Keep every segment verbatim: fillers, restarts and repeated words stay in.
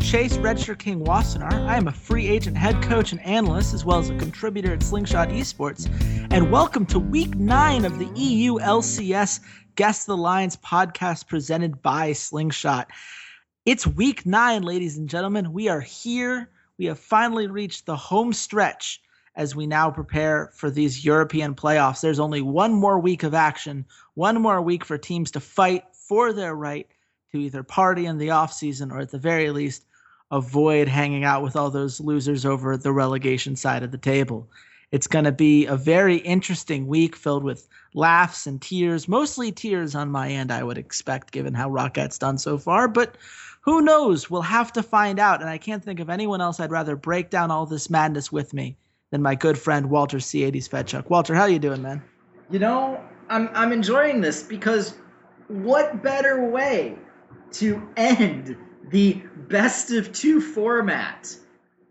Chase Redshirt King Wassenaar. I am a free agent head coach and analyst, as well as a contributor at Slingshot Esports. And welcome to week nine of the E U L C S Guess the Lions podcast presented by Slingshot. It's week nine, ladies and gentlemen. We are here. We have finally reached the home stretch as we now prepare for these European playoffs. There's only one more week of action, one more week for teams to fight for their right to either party in the offseason or at the very least avoid hanging out with all those losers over the relegation side of the table. It's going to be a very interesting week filled with laughs and tears, mostly tears on my end, I would expect, given how Rocket's done so far. But who knows? We'll have to find out. And I can't think of anyone else I'd rather break down all this madness with me than my good friend Walter C eighties Fedchuk. Walter, how you doing, man? You know, I'm I'm enjoying this because what better way to end the best of two format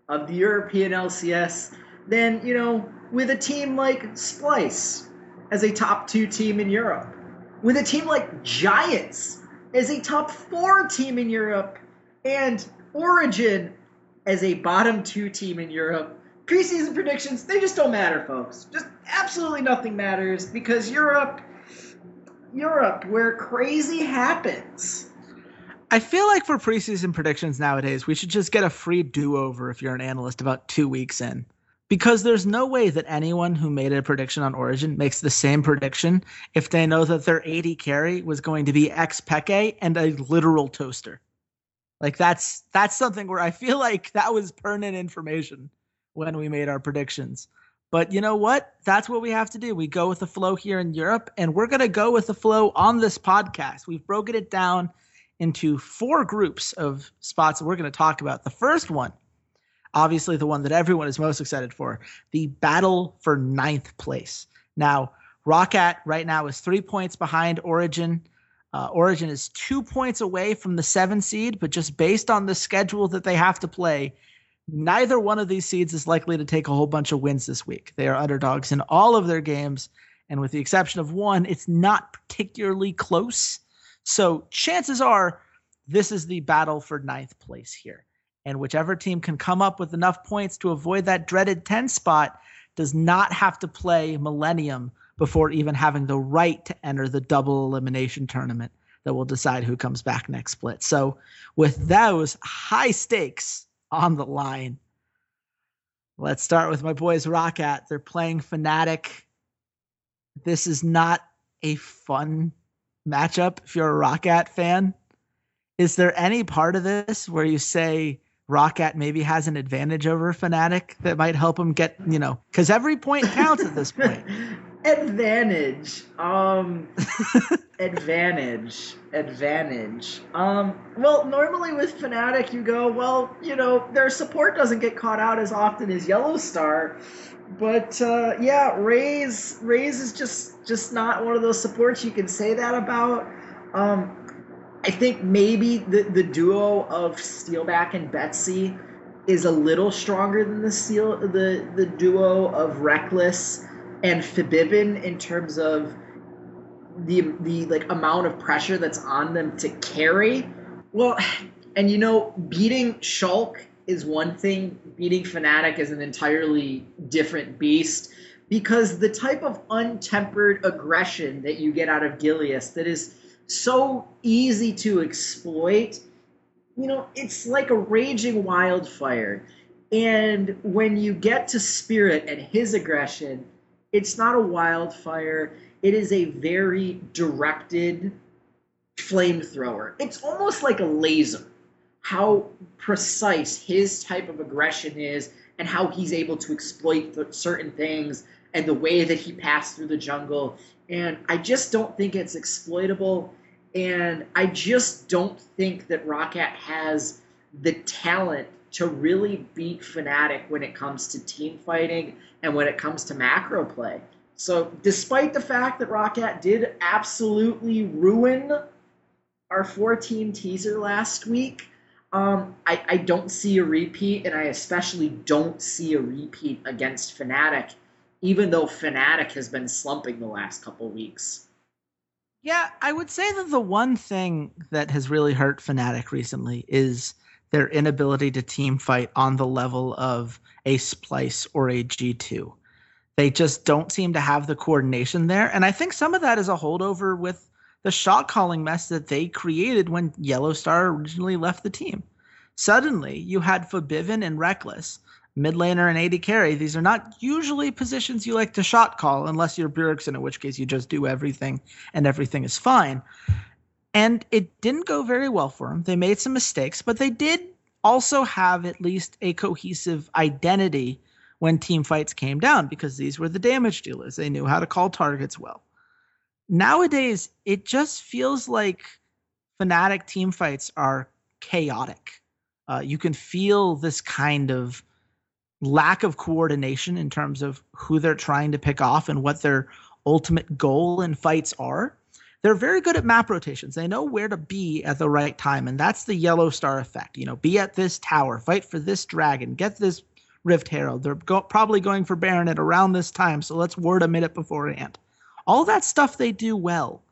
of the European L C S than, you know, with a team like Splice as a top two team in Europe, with a team like Giants as a top four team in Europe, and Origin as a bottom two team in Europe. Preseason predictions, they just don't matter, folks. Just absolutely nothing matters because Europe, Europe, where crazy happens. I feel like for preseason predictions nowadays, we should just get a free do-over if you're an analyst about two weeks in. Because there's no way that anyone who made a prediction on Origin makes the same prediction if they know that their A D carry was going to be Xpeke and a literal toaster. Like that's that's something where I feel like that was pertinent information when we made our predictions. But you know what? That's what we have to do. We go with the flow here in Europe, and we're going to go with the flow on this podcast. We've broken it down into four groups of spots that we're going to talk about. The first one, obviously the one that everyone is most excited for, the battle for ninth place. Now, Roccat right now is three points behind Origin. Uh, Origin is two points away from the seven seed, but just based on the schedule that they have to play, neither one of these seeds is likely to take a whole bunch of wins this week. They are underdogs in all of their games, and with the exception of one, it's not particularly close. So chances are this is the battle for ninth place here. And whichever team can come up with enough points to avoid that dreaded ten spot does not have to play Millennium before even having the right to enter the double elimination tournament that will decide who comes back next split. So with those high stakes on the line, let's start with my boys Roccat. They're playing Fnatic. This is not a fun matchup if you're a Roccat fan. Is there any part of this where you say Roccat maybe has an advantage over Fnatic that might help him get, you know, because every point counts at this point? Advantage. Um, advantage. Advantage. Um, well, normally with Fnatic you go, well, you know, their support doesn't get caught out as often as Yellowstar. But, uh, yeah, Raze, Raze is just, just not one of those supports you can say that about. Um, I think maybe the, the duo of Steelback and Betsy is a little stronger than the seal, the, the duo of Reckless and Fibibin in terms of the, the like amount of pressure that's on them to carry. Well, and, you know, beating Schalke is one thing, beating Fnatic is an entirely different beast because the type of untempered aggression that you get out of Gilius that is so easy to exploit, you know, it's like a raging wildfire. And when you get to Spirit and his aggression, it's not a wildfire. It is a very directed flamethrower. It's almost like a laser, how precise his type of aggression is and how he's able to exploit certain things and the way that he passed through the jungle. And I just don't think it's exploitable. And I just don't think that Roccat has the talent to really beat Fnatic when it comes to team fighting and when it comes to macro play. So despite the fact that Roccat did absolutely ruin our four-team teaser last week, um, I, I don't see a repeat, and I especially don't see a repeat against Fnatic, even though Fnatic has been slumping the last couple weeks. Yeah, I would say that the one thing that has really hurt Fnatic recently is their inability to team fight on the level of a Splice or a G two. They just don't seem to have the coordination there. And I think some of that is a holdover with the shot calling mess that they created when Yellowstar originally left the team. Suddenly, you had Forbivin and Reckless, mid laner and A D carry. These are not usually positions you like to shot call unless you're Bjergsen, in which case you just do everything and everything is fine. And it didn't go very well for them. They made some mistakes, but they did also have at least a cohesive identity when team fights came down, because these were the damage dealers. They knew how to call targets well. Nowadays, it just feels like Fnatic team fights are chaotic. Uh, you can feel this kind of lack of coordination in terms of who they're trying to pick off and what their ultimate goal in fights are. They're very good at map rotations. They know where to be at the right time, and that's the Yellowstar effect. You know, be at this tower, fight for this dragon, get this Rift Herald. They're go- probably going for Baronet around this time, so let's ward a minute beforehand. All that stuff they do well,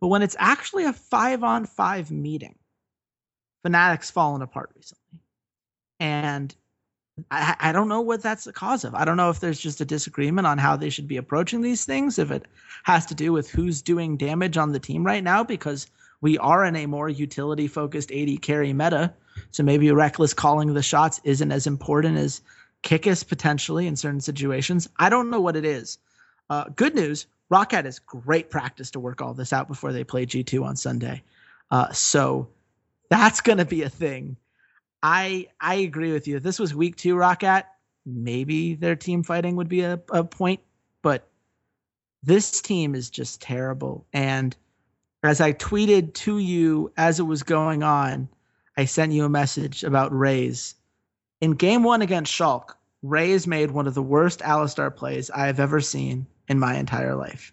but when it's actually a five-on-five meeting, Fnatic's fallen apart recently, and I, I don't know what that's the cause of. I don't know if there's just a disagreement on how they should be approaching these things, if it has to do with who's doing damage on the team right now, because we are in a more utility-focused A D carry meta, so maybe Reckless calling the shots isn't as important as Kickus potentially in certain situations. I don't know what it is. Uh, good news, Roccat is great practice to work all this out before they play G two on Sunday. Uh, so that's going to be a thing. I I agree with you. If this was week two Roccat, maybe their team fighting would be a, a point, but this team is just terrible. And as I tweeted to you as it was going on, I sent you a message about Raze. In game one against Schalke, Raze made one of the worst Alistar plays I have ever seen in my entire life.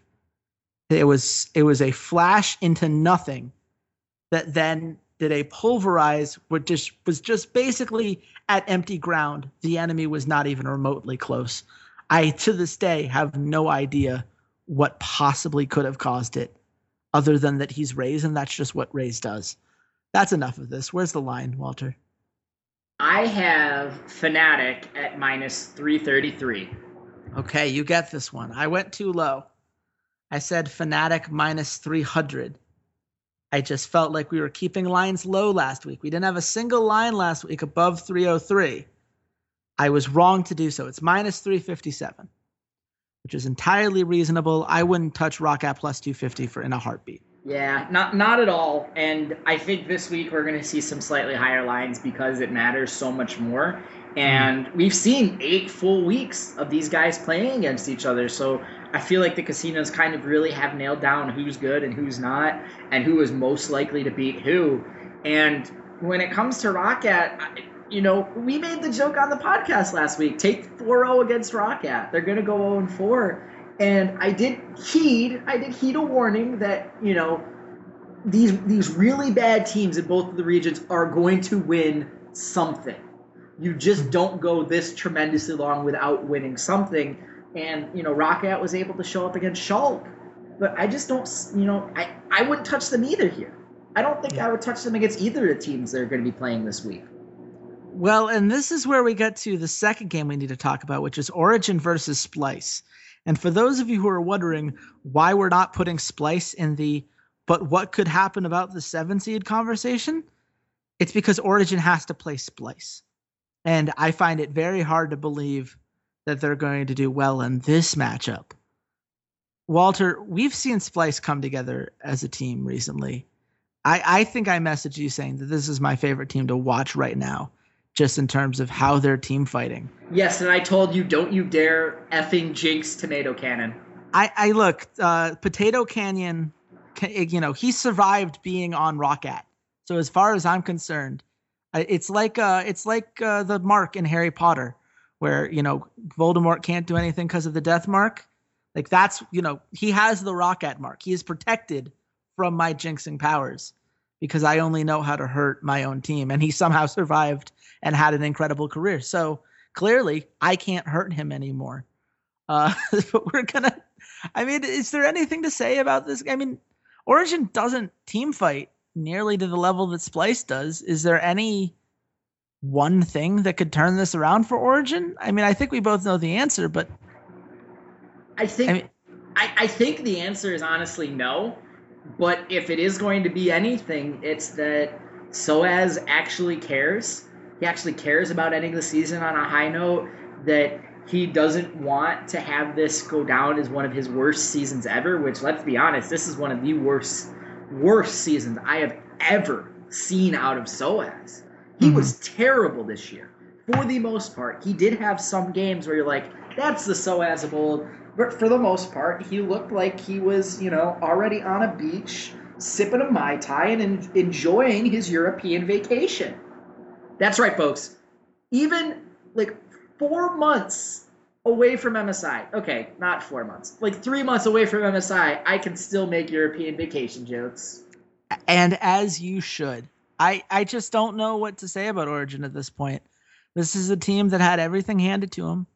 It was it was a flash into nothing that then did a pulverize, which just, was just basically at empty ground. The enemy was not even remotely close. I, to this day, have no idea what possibly could have caused it, other than that he's Raze, and that's just what Raze does. That's enough of this. Where's the line, Walter? I have Fnatic at minus three thirty-three. Okay, you get this one. I went too low. I said Fnatic minus three hundred. I just felt like we were keeping lines low last week. We didn't have a single line last week above three oh three. I was wrong to do so. It's minus three fifty-seven, which is entirely reasonable. I wouldn't touch Roccat plus two fifty for in a heartbeat. Yeah, not not at all. And I think this week we're going to see some slightly higher lines because it matters so much more. And we've seen eight full weeks of these guys playing against each other. So I feel like the casinos kind of really have nailed down who's good and who's not and who is most likely to beat who. And when it comes to Roccat, you know, we made the joke on the podcast last week. Take four oh against Roccat. They're going to go oh and four. And I did heed, I did heed a warning that, you know, these these really bad teams in both of the regions are going to win something. You just don't go this tremendously long without winning something. And, you know, Roccat was able to show up against Schalke. But I just don't, you know, I, I wouldn't touch them either here. I don't think yeah. I would touch them against either of the teams they're going to be playing this week. Well, and this is where we get to the second game we need to talk about, which is Origin versus Splice. And for those of you who are wondering why we're not putting Splice in the but what could happen about the seven seed conversation, it's because Origin has to play Splice. And I find it very hard to believe that they're going to do well in this matchup. Walter, we've seen Splice come together as a team recently. I, I think I messaged you saying that this is my favorite team to watch right now, just in terms of how they're team fighting. Yes, and I told you, don't you dare effing jinx Tomato Cannon. I, I look, uh, Potato Canyon, you know, he survived being on Roccat. So as far as I'm concerned, it's like uh, it's like uh, the mark in Harry Potter, where, you know, Voldemort can't do anything because of the death mark. Like, that's, you know, he has the Roccat mark. He is protected from my jinxing powers because I only know how to hurt my own team. And he somehow survived and had an incredible career. So clearly I can't hurt him anymore. Uh, but we're going to, I mean, is there anything to say about this? I mean, Origin doesn't team fight nearly to the level that Splice does. Is there any one thing that could turn this around for Origin? I mean, I think we both know the answer, but I think I, mean, I, I think the answer is honestly no. But if it is going to be anything, it's that Soaz actually cares. He actually cares about ending the season on a high note, that he doesn't want to have this go down as one of his worst seasons ever, which, let's be honest, this is one of the worst worst seasons I have ever seen out of Soaz. He mm-hmm. was terrible this year, for the most part. He did have some games where you're like, that's the Soaz of old. But for the most part, he looked like he was, you know, already on a beach, sipping a Mai Tai and en- enjoying his European vacation. That's right, folks. Even, like, four months away from M S I. Okay, not four months. Like, three months away from M S I, I can still make European vacation jokes. And as you should. I, I just don't know what to say about Origin at this point. This is a team that had everything handed to them.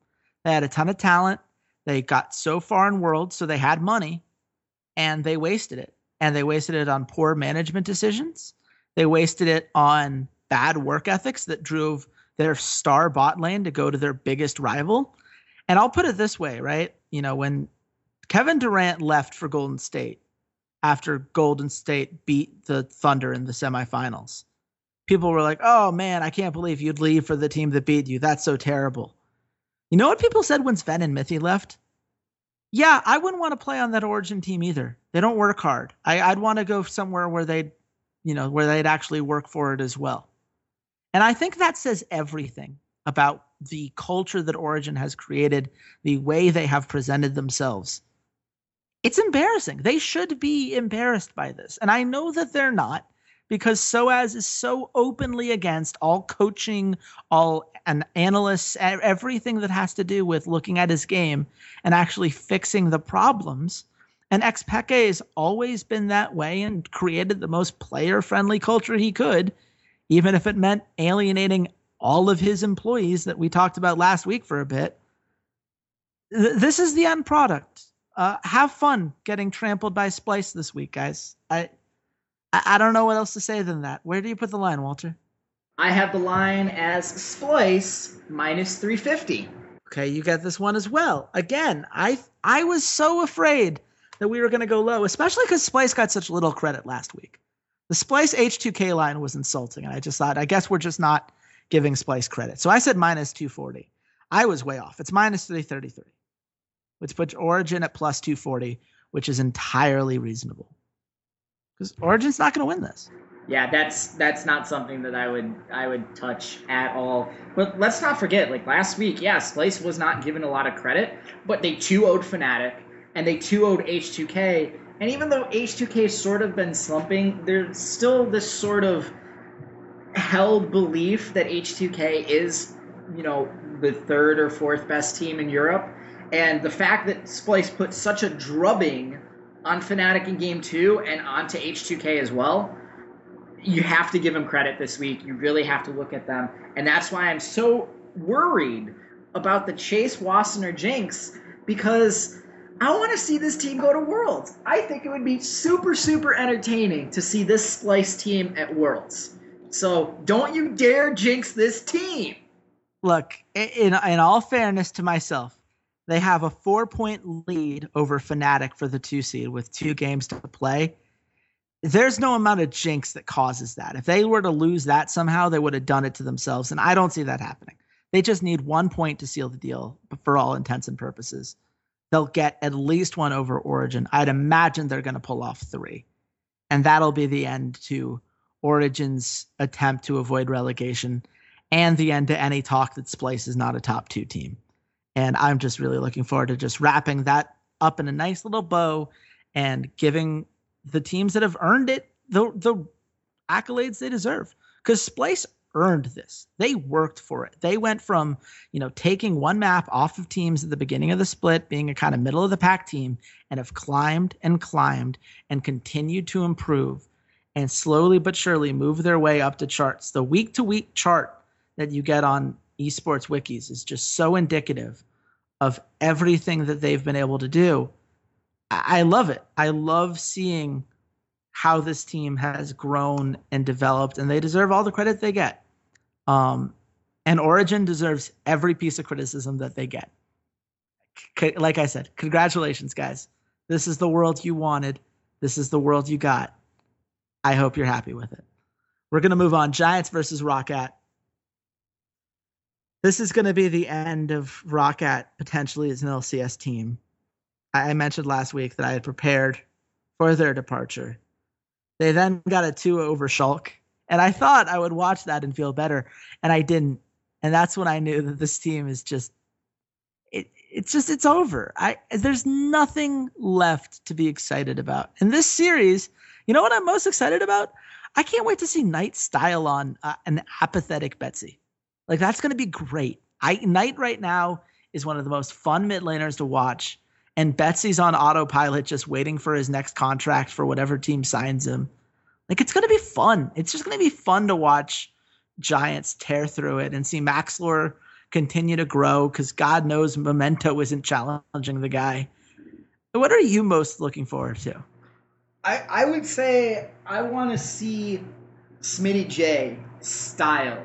They had a ton of talent. They got so far in Worlds, so they had money, and they wasted it. And they wasted it on poor management decisions. They wasted it on bad work ethics that drove their star bot lane to go to their biggest rival. And I'll put it this way, right? You know, when Kevin Durant left for Golden State after Golden State beat the Thunder in the semifinals, people were like, oh, man, I can't believe you'd leave for the team that beat you. That's so terrible. You know what people said when Sven and Mithy left? Yeah, I wouldn't want to play on that Origin team either. They don't work hard. I, I'd want to go somewhere where they'd, you know, where they'd actually work for it as well. And I think that says everything about the culture that Origin has created, the way they have presented themselves. It's embarrassing. They should be embarrassed by this. And I know that they're not, because Soaz is so openly against all coaching, all an analysts, everything that has to do with looking at his game and actually fixing the problems. And Xpeke has always been that way and created the most player-friendly culture he could, even if it meant alienating all of his employees that we talked about last week for a bit. Th- this is the end product. Uh, have fun getting trampled by Splice this week, guys. I. I don't know what else to say than that. Where do you put the line, Walter? I have the line as Splice minus three fifty. Okay, you got this one as well. Again, I I was so afraid that we were going to go low, especially because Splice got such little credit last week. The Splice H two K line was insulting, and I just thought, I guess we're just not giving Splice credit. So I said minus two forty. I was way off. It's minus three thirty-three, which puts Origin at plus two forty, which is entirely reasonable. Because Origin's not going to win this. Yeah, that's that's not something that I would I would touch at all. But let's not forget, like last week, yeah, Splice was not given a lot of credit, but they two oh'd Fnatic, and they two oh'd H two K. And even though H two K's sort of been slumping, there's still this sort of held belief that H two K is, you know, the third or fourth best team in Europe. And the fact that Splice put such a drubbing on Fnatic in game two and onto H two K as well, you have to give them credit this week. You really have to look at them. And that's why I'm so worried about the Chase, Wassenaar jinx, because I want to see this team go to Worlds. I think it would be super, super entertaining to see this Splice team at Worlds. So don't you dare jinx this team. Look, in, in all fairness to myself, they have a four-point lead over Fnatic for the two seed with two games to play. there's no amount of jinx that causes that. If they were to lose that somehow, they would have done it to themselves, and I don't see that happening. They just need one point to seal the deal for all intents and purposes. They'll get at least one over Origin. I'd imagine they're going to pull off three, and that'll be the end to Origin's attempt to avoid relegation and the end to any talk that Splice is not a top two team. And I'm just really looking forward to just wrapping that up in a nice little bow and giving the teams that have earned it the, the accolades they deserve, because Splice earned this. They worked for it. They went from, you know, taking one map off of teams at the beginning of the split, being a kind of middle of the pack team, and have climbed and climbed and continued to improve and slowly but surely move their way up the charts. The week to week chart that you get on esports wikis is just so indicative of everything that they've been able to do. I love it. I love seeing how this team has grown and developed, and they deserve all the credit they get. Um, and Origin deserves every piece of criticism that they get. C- like I said, congratulations, guys. This is the world you wanted. This is the world you got. I hope you're happy with it. We're going to move on. Giants versus Roccat. This is going to be the end of Roccat potentially as an L C S team. I mentioned last week that I had prepared for their departure. They then got a two over Schalke, and I thought I would watch that and feel better, and I didn't. And that's when I knew that this team is just it, it's just it's over. I there's nothing left to be excited about. In this series, you know what I'm most excited about? I can't wait to see Knight style on uh, an apathetic Betsy. Like, that's going to be great. I Knight right now is one of the most fun mid laners to watch, and Betsy's on autopilot just waiting for his next contract for whatever team signs him. Like, it's going to be fun. It's just going to be fun to watch Giants tear through it and see Maxlor continue to grow, because God knows Memento isn't challenging the guy. What are you most looking forward to? I, I would say I want to see SmittyJ style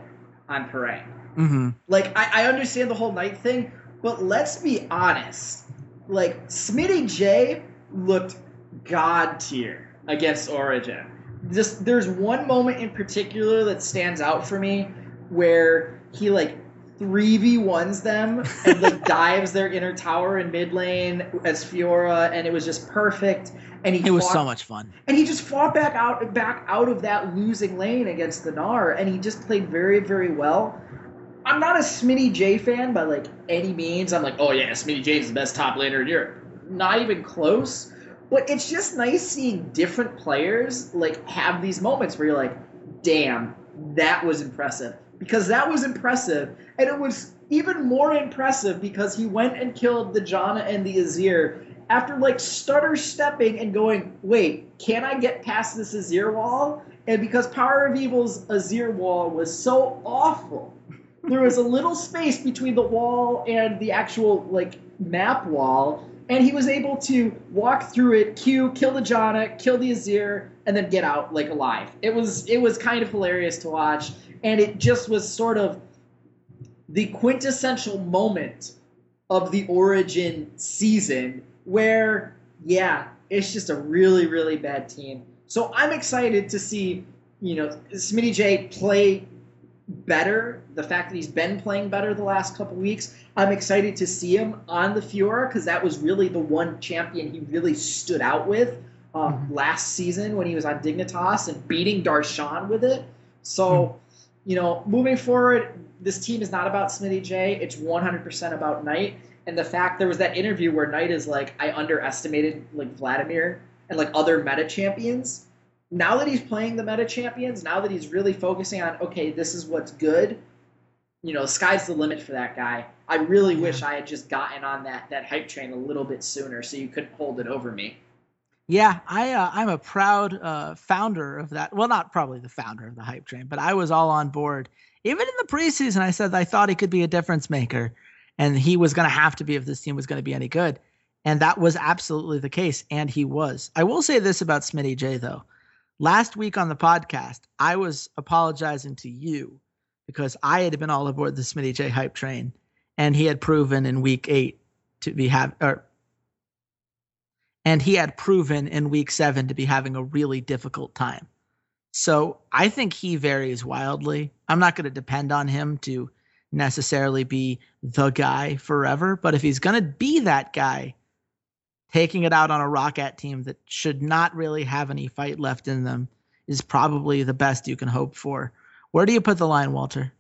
on Parade. Mm-hmm. Like, I, I understand the whole Knight thing, but let's be honest. Like, SmittyJ looked god tier against Origin. Just there's one moment in particular that stands out for me where he like three v ones them and like dives their inner tower in mid lane as Fiora, and it was just perfect. And he it fought, was so much fun. And he just fought back out back out of that losing lane against the Gnar, and he just played very, very well. I'm not a SmittyJ fan by like any means. I'm like, oh yeah, SmittyJ is the best top laner in Europe. Not even close. But it's just nice seeing different players like have these moments where you're like, damn, that was impressive. Because that was impressive, and it was even more impressive because he went and killed the Janna and the Azir after like stutter stepping and going, wait, can I get past this Azir wall? And because Power of Evil's Azir wall was so awful, there was a little space between the wall and the actual like map wall, and he was able to walk through it, Q, kill the Janna, kill the Azir, and then get out like alive. It was it was kind of hilarious to watch, and it just was sort of the quintessential moment of the Origin season where, yeah, it's just a really, really bad team. So I'm excited to see, you know, SmittyJ play better. The fact that he's been playing better the last couple weeks, I'm excited to see him on the Fiora, because that was really the one champion he really stood out with um, mm-hmm. last season when he was on Dignitas and beating Darshan with it. So, mm-hmm. you know, moving forward, this team is not about SmittyJ. It's one hundred percent about Knight. And the fact there was that interview where Knight is like, I underestimated like Vladimir and like other meta champions. Now that he's playing the meta champions, now that he's really focusing on, okay, this is what's good, you know, the sky's the limit for that guy. I really yeah. wish I had just gotten on that that hype train a little bit sooner so you couldn't hold it over me. Yeah, I, uh, I'm a proud uh, founder of that. Well, not probably the founder of the hype train, but I was all on board. Even in the preseason, I said I thought he could be a difference maker, and he was going to have to be if this team was going to be any good. And that was absolutely the case, and he was. I will say this about SmittyJ, though. Last week on the podcast, I was apologizing to you because I had been all aboard the SmittyJ hype train, and he had proven in week eight to be have or And he had proven in week seven to be having a really difficult time. So I think he varies wildly. I'm not going to depend on him to necessarily be the guy forever, but if he's going to be that guy, taking it out on a Roccat team that should not really have any fight left in them is probably the best you can hope for. Where do you put the line, Walter?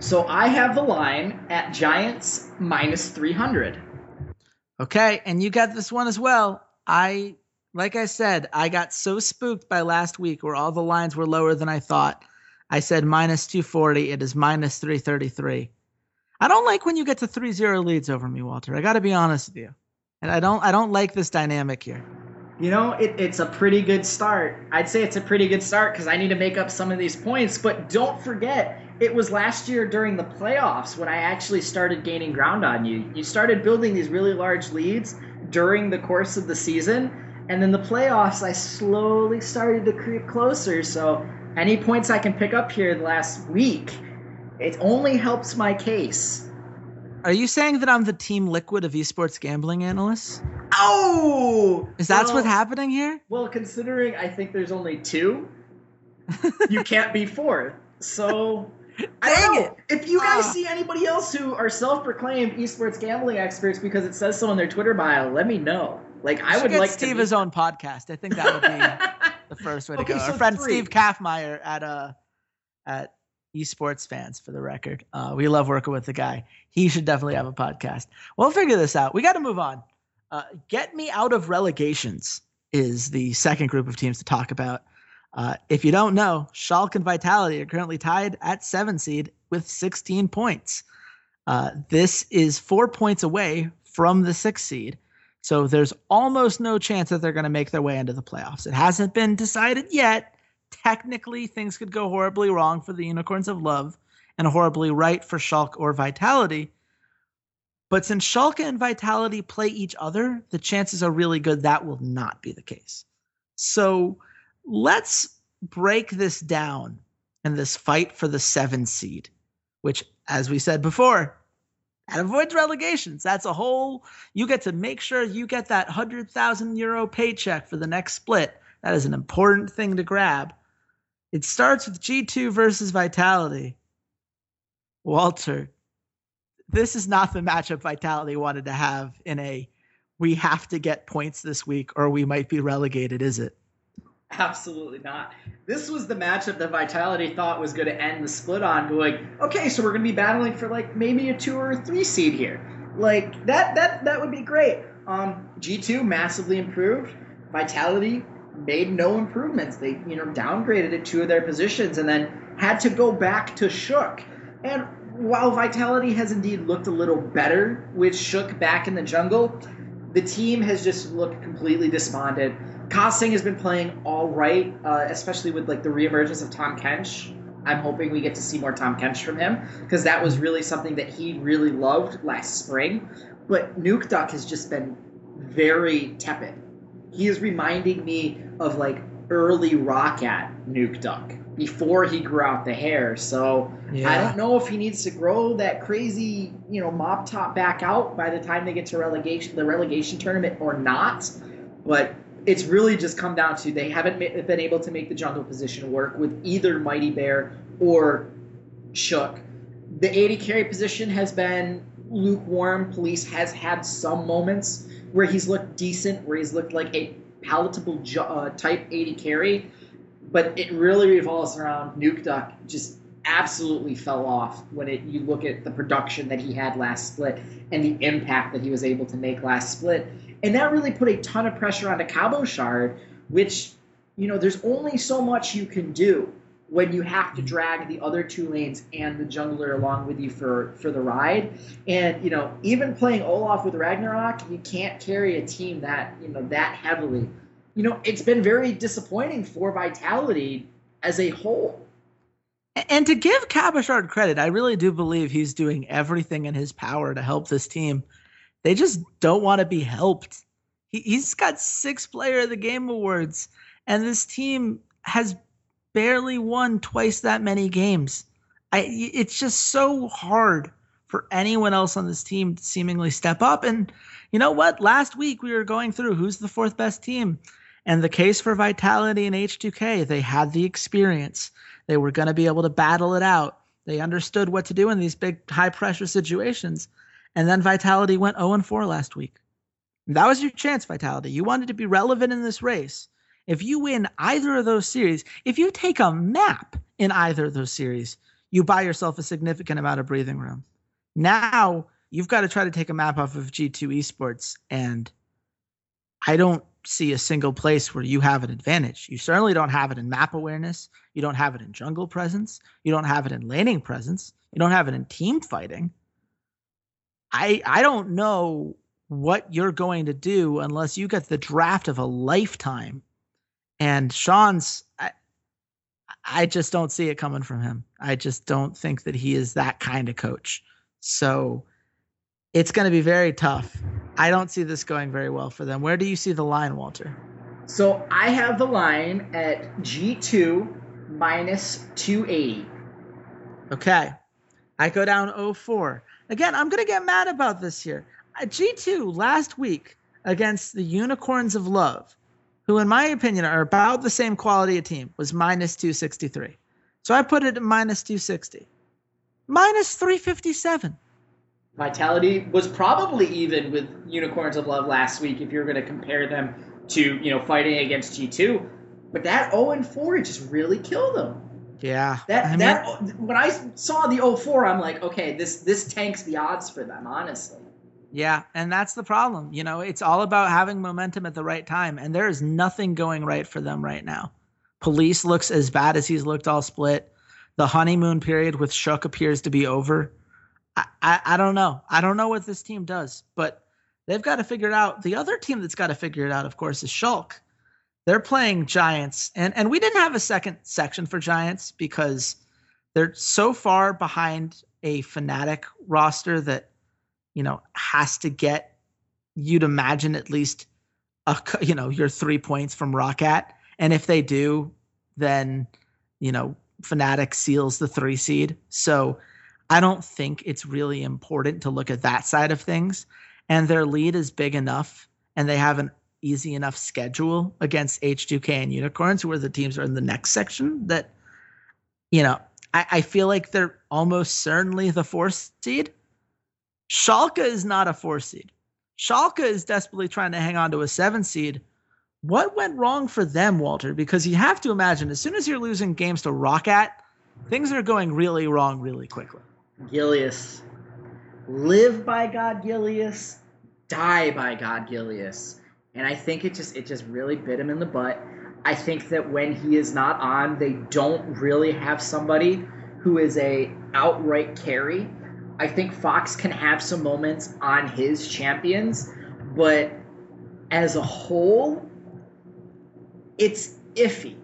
So I have the line at Giants minus three hundred. Okay, and you got this one as well. I, like I said, I got so spooked by last week where all the lines were lower than I thought. I said minus two forty. It is minus three thirty-three. I don't like when you get to three zero leads over me, Walter. I got to be honest with you. And I don't I don't like this dynamic here. You know, it, it's a pretty good start. I'd say it's a pretty good start because I need to make up some of these points. But don't forget, it was last year during the playoffs when I actually started gaining ground on you. You started building these really large leads during the course of the season. And then the playoffs, I slowly started to creep closer. So any points I can pick up here the last week, it only helps my case. Are you saying that I'm the Team Liquid of esports gambling analysts? Oh! Is that well, what's happening here? Well, considering I think there's only two, you can't be fourth. So, I don't know. If you guys uh, see anybody else who are self-proclaimed esports gambling experts because it says so in their Twitter bio, let me know. Like, I would like Steve to Steve his own podcast. I think that would be the first way to okay, go. So Our friend three. Steve Kaffmeyer at uh at esports fans, for the record. Uh, we love working with the guy. He should definitely have a podcast. We'll figure this out. We got to move on. Uh, get me out of relegations is the second group of teams to talk about. Uh, if you don't know, Schalke and Vitality are currently tied at seven seed with sixteen points. Uh, this is four points away from the six seed. So there's almost no chance that they're going to make their way into the playoffs. It hasn't been decided yet. Technically, things could go horribly wrong for the Unicorns of Love and horribly right for Schalke or Vitality. But since Schalke and Vitality play each other, the chances are really good that will not be the case. So let's break this down in this fight for the seven seed, which, as we said before, that avoids relegations. That's a whole, you get to make sure you get that one hundred thousand euro paycheck for the next split. That is an important thing to grab. It starts with G two versus Vitality. Walter, this is not the matchup Vitality wanted to have in a we have to get points this week or we might be relegated, is it? Absolutely not. This was the matchup that Vitality thought was going to end the split on, going, okay, so we're going to be battling for like maybe a two or a three seed here. Like that, that, that would be great. Um, G two massively improved. Vitality made no improvements. They, you know, downgraded at two of their positions and then had to go back to Shook. And while Vitality has indeed looked a little better with Shook back in the jungle, the team has just looked completely despondent. Kosing has been playing all right, uh, especially with like the reemergence of Tom Kench. I'm hoping we get to see more Tom Kench from him because that was really something that he really loved last spring. But Nuke Duck has just been very tepid. He is reminding me of like early Roccat Nuke Duck before he grew out the hair. So yeah. I don't know if he needs to grow that crazy, you know, mop top back out by the time they get to relegation, the relegation tournament or not. But it's really just come down to they haven't been able to make the jungle position work with either Mighty Bear or Shook. The A D carry position has been lukewarm. Police has had some moments where he's looked decent, where he's looked like a palatable uh, type A D carry, but it really revolves around Nuke Duck just absolutely fell off when it, you look at the production that he had last split and the impact that he was able to make last split. And that really put a ton of pressure onto Cabo Shard, which, you know, there's only so much you can do when you have to drag the other two lanes and the jungler along with you for, for the ride. And, you know, even playing Olaf with Ragnarok, you can't carry a team that, you know, that heavily. You know, it's been very disappointing for Vitality as a whole. And to give Cabo Shard credit, I really do believe he's doing everything in his power to help this team. They just don't want to be helped. He, he's got six player of the game awards, and this team has barely won twice that many games. I, it's just so hard for anyone else on this team to seemingly step up. And you know what? Last week we were going through who's the fourth best team. And the case for Vitality and H two K, they had the experience. They were going to be able to battle it out. They understood what to do in these big, high-pressure situations. And then Vitality went oh and four last week. And that was your chance, Vitality. You wanted to be relevant in this race. If you win either of those series, if you take a map in either of those series, you buy yourself a significant amount of breathing room. Now you've got to try to take a map off of G two Esports, and I don't see a single place where you have an advantage. You certainly don't have it in map awareness. You don't have it in jungle presence. You don't have it in laning presence. You don't have it in team fighting. I I don't know what you're going to do unless you get the draft of a lifetime. And Sean's, I, I just don't see it coming from him. I just don't think that he is that kind of coach. So it's going to be very tough. I don't see this going very well for them. Where do you see the line, Walter? So I have the line at G two minus two eighty. Okay. I go down oh four. Again, I'm going to get mad about this here. G two last week against the Unicorns of Love, who in my opinion are about the same quality of team, was minus two sixty-three. So I put it at minus two sixty. Minus three fifty-seven. Vitality was probably even with Unicorns of Love last week if you're going to compare them to, you know, fighting against G two. But that oh and four just really killed them. Yeah. That I mean, that when I saw the oh four, I'm like, okay, this this tanks the odds for them, honestly. Yeah, and that's the problem. You know, it's all about having momentum at the right time, and there is nothing going right for them right now. Police looks as bad as he's looked all split. The honeymoon period with Shook appears to be over. I, I, I don't know. I don't know what this team does, but they've got to figure it out. The other team that's got to figure it out, of course, is Schalke. They're playing Giants, and, and we didn't have a second section for Giants because they're so far behind a Fnatic roster that, you know, has to get, you'd imagine, at least, a, you know, your three points from Roccat. And if they do, then, you know, Fnatic seals the three seed. So I don't think it's really important to look at that side of things. And their lead is big enough, and they have an easy enough schedule against H two K and Unicorns, where the teams are in the next section, that, you know, I, I feel like they're almost certainly the fourth seed. Schalke is not a four seed. Schalke is desperately trying to hang on to a seven seed. What went wrong for them, Walter? Because you have to imagine, as soon as you're losing games to Roccat, things are going really wrong really quickly. Gilius. Live by God Gilius, die by God Gilius. And I think it just it just really bit him in the butt. I think that when he is not on, they don't really have somebody who is a outright carry. I think Fox can have some moments on his champions, but as a whole, it's iffy.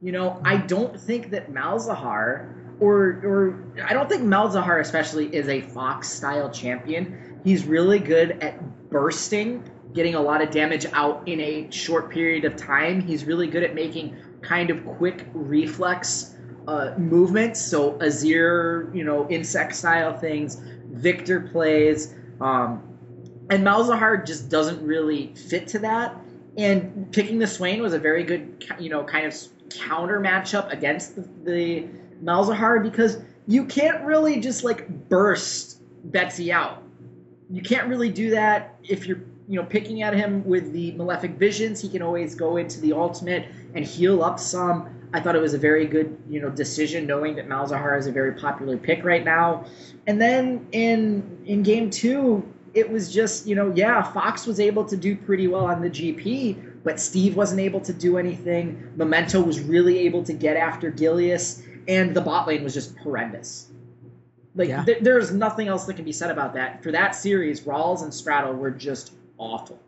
You know, I don't think that Malzahar... Or, or I don't think Malzahar especially is a Fox-style champion. He's really good at bursting, getting a lot of damage out in a short period of time. He's really good at making kind of quick reflex uh, movements. So Azir, you know, insect-style things, Victor plays. Um, and Malzahar just doesn't really fit to that. And picking the Swain was a very good, you know, kind of counter matchup against the... the Malzahar, because you can't really just like burst Betsy out. You can't really do that if you're, you know, picking at him with the Malefic Visions. He can always go into the ultimate and heal up some. I thought it was a very good, you know, decision, knowing that Malzahar is a very popular pick right now. And then in in game two, it was just, you know, yeah, Fox was able to do pretty well on the G P, but Steve wasn't able to do anything. Memento was really able to get after Gilius. And the bot lane was just horrendous. Like, yeah. th- there's nothing else that can be said about that. For that series, Rawls and Straddle were just awful.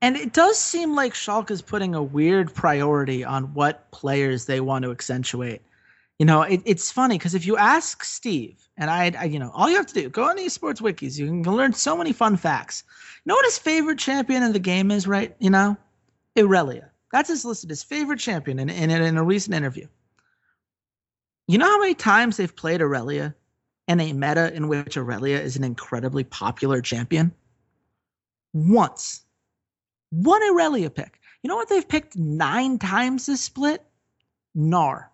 And it does seem like Schalke is putting a weird priority on what players they want to accentuate. You know, it, it's funny, because if you ask Steve, and I, I, you know, all you have to do, go on the esports wikis. You can learn so many fun facts. You know what his favorite champion in the game is, right? You know, Irelia. That's his listed his favorite champion in, in, in a recent interview. You know how many times they've played Irelia and a meta in which Aurelia is an incredibly popular champion? Once. One Aurelia pick. You know what they've picked nine times this split? Gnar.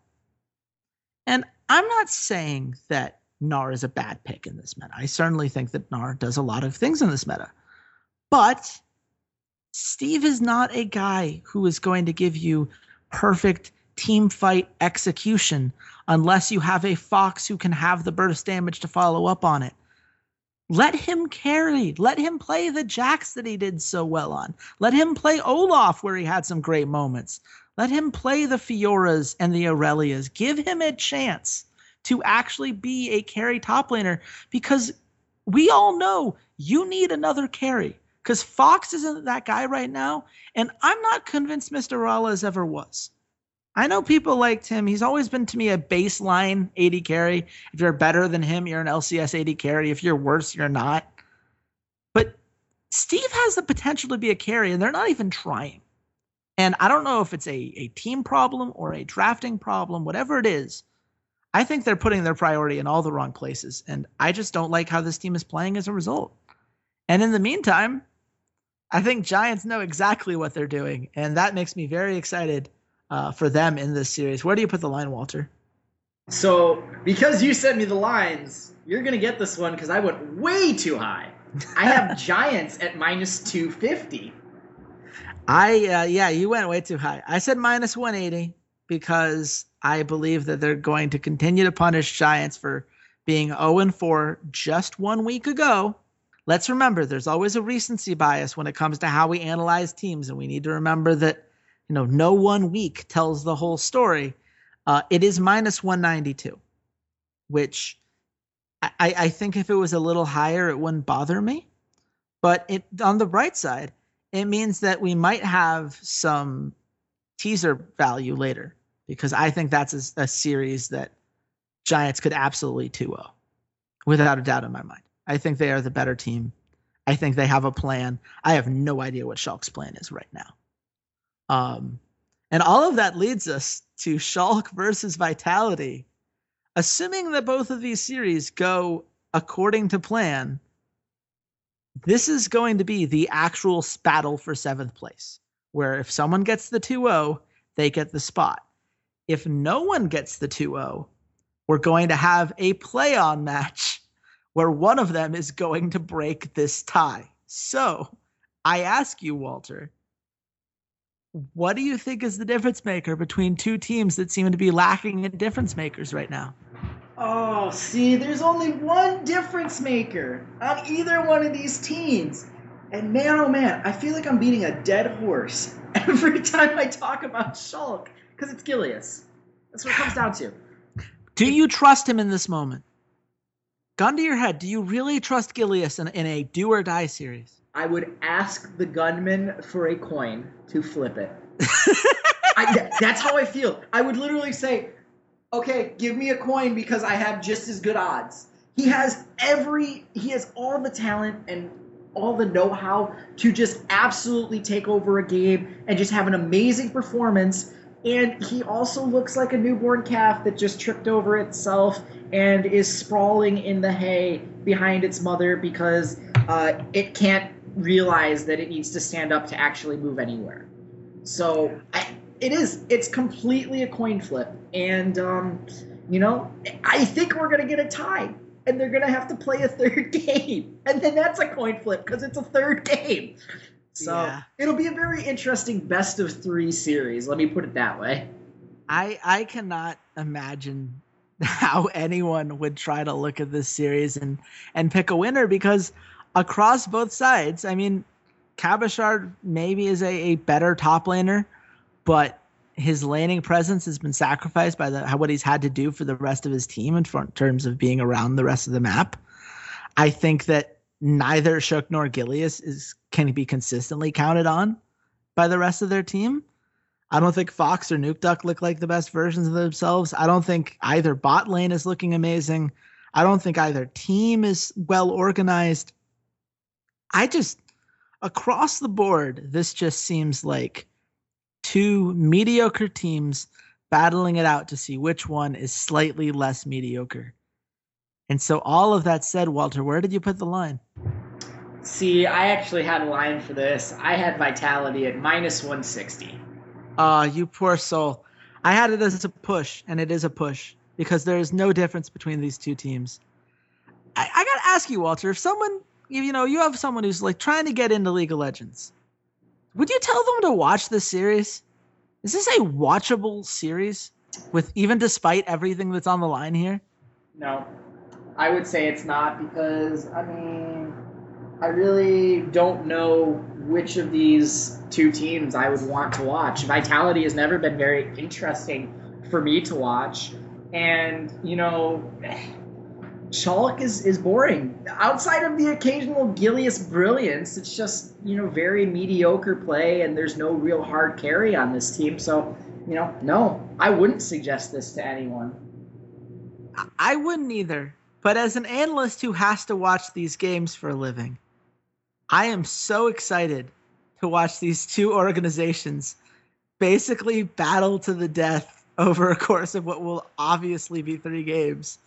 And I'm not saying that Gnar is a bad pick in this meta. I certainly think that Gnar does a lot of things in this meta. But Steve is not a guy who is going to give you perfect team fight execution unless you have a Fox who can have the burst damage to follow up on it. Let him carry. Let him play the Jax that he did so well on. Let him play Olaf where he had some great moments. Let him play the Fioras and the Aurelias. Give him a chance to actually be a carry top laner, because we all know you need another carry, because Fox isn't that guy right now, and I'm not convinced Mister Rallas ever was. I know people liked him. He's always been, to me, a baseline A D carry. If you're better than him, you're an L C S A D carry. If you're worse, you're not. But Steve has the potential to be a carry, and they're not even trying. And I don't know if it's a, a team problem or a drafting problem, whatever it is. I think they're putting their priority in all the wrong places, and I just don't like how this team is playing as a result. And in the meantime, I think Giants know exactly what they're doing, and that makes me very excited Uh, for them in this series. Where do you put the line, Walter? So, because you sent me the lines, you're going to get this one because I went way too high. I have Giants at minus two fifty. I, uh, yeah, you went way too high. I said minus one eighty because I believe that they're going to continue to punish Giants for being oh and four just one week ago. Let's remember, there's always a recency bias when it comes to how we analyze teams, and we need to remember that You know, no one week tells the whole story. Uh, it is minus one ninety-two, which I, I think if it was a little higher, it wouldn't bother me. But it, on the bright side, it means that we might have some teaser value later, because I think that's a, a series that Giants could absolutely two oh, without a doubt in my mind. I think they are the better team. I think they have a plan. I have no idea what Schalke's plan is right now. Um, and all of that leads us to Schalke versus Vitality. Assuming that both of these series go according to plan, this is going to be the actual battle for seventh place, where if someone gets the two oh, they get the spot. If no one gets the two oh, we're going to have a play-on match where one of them is going to break this tie. So I ask you, Walter, what do you think is the difference maker between two teams that seem to be lacking in difference makers right now? Oh, see, there's only one difference maker on either one of these teams. And man, oh man, I feel like I'm beating a dead horse every time I talk about Schalke, because it's Gilius. That's what it comes down to. Do you trust him in this moment? Gun to your head, do you really trust Gilius in, in a do-or-die series? I would ask the gunman for a coin to flip it. I, th- that's how I feel. I would literally say, okay, give me a coin because I have just as good odds. He has every, he has all the talent and all the know-how to just absolutely take over a game and just have an amazing performance. And he also looks like a newborn calf that just tripped over itself and is sprawling in the hay behind its mother because uh, it can't realize that it needs to stand up to actually move anywhere. So I, it is, it's completely a coin flip. And, um, you know, I think we're going to get a tie and they're going to have to play a third game. And then that's a coin flip because it's a third game. So yeah. It'll be a very interesting best of three series. Let me put it that way. I, I cannot imagine how anyone would try to look at this series and, and pick a winner, because across both sides, I mean, Cabashard maybe is a, a better top laner, but his laning presence has been sacrificed by the, what he's had to do for the rest of his team in, front, in terms of being around the rest of the map. I think that neither Shook nor Gilius is can be consistently counted on by the rest of their team. I don't think Fox or Nuke Duck look like the best versions of themselves. I don't think either bot lane is looking amazing. I don't think either team is well organized. I just, across the board, this just seems like two mediocre teams battling it out to see which one is slightly less mediocre. And so all of that said, Walter, where did you put the line? See, I actually had a line for this. I had Vitality at minus one sixty. Ah, uh, you poor soul. I had it as a push, and it is a push, because there is no difference between these two teams. I, I got to ask you, Walter, if someone, you, you know, you have someone who's like trying to get into League of Legends, would you tell them to watch this series? Is this a watchable series, with even despite everything that's on the line here? No, I would say it's not, because, I mean, I really don't know which of these two teams I would want to watch. Vitality has never been very interesting for me to watch. And, you know, Schalke is, is boring. Outside of the occasional Gilius brilliance, it's just, you know, very mediocre play, and there's no real hard carry on this team. So, you know, no, I wouldn't suggest this to anyone. I wouldn't either. But as an analyst who has to watch these games for a living, I am so excited to watch these two organizations basically battle to the death over a course of what will obviously be three games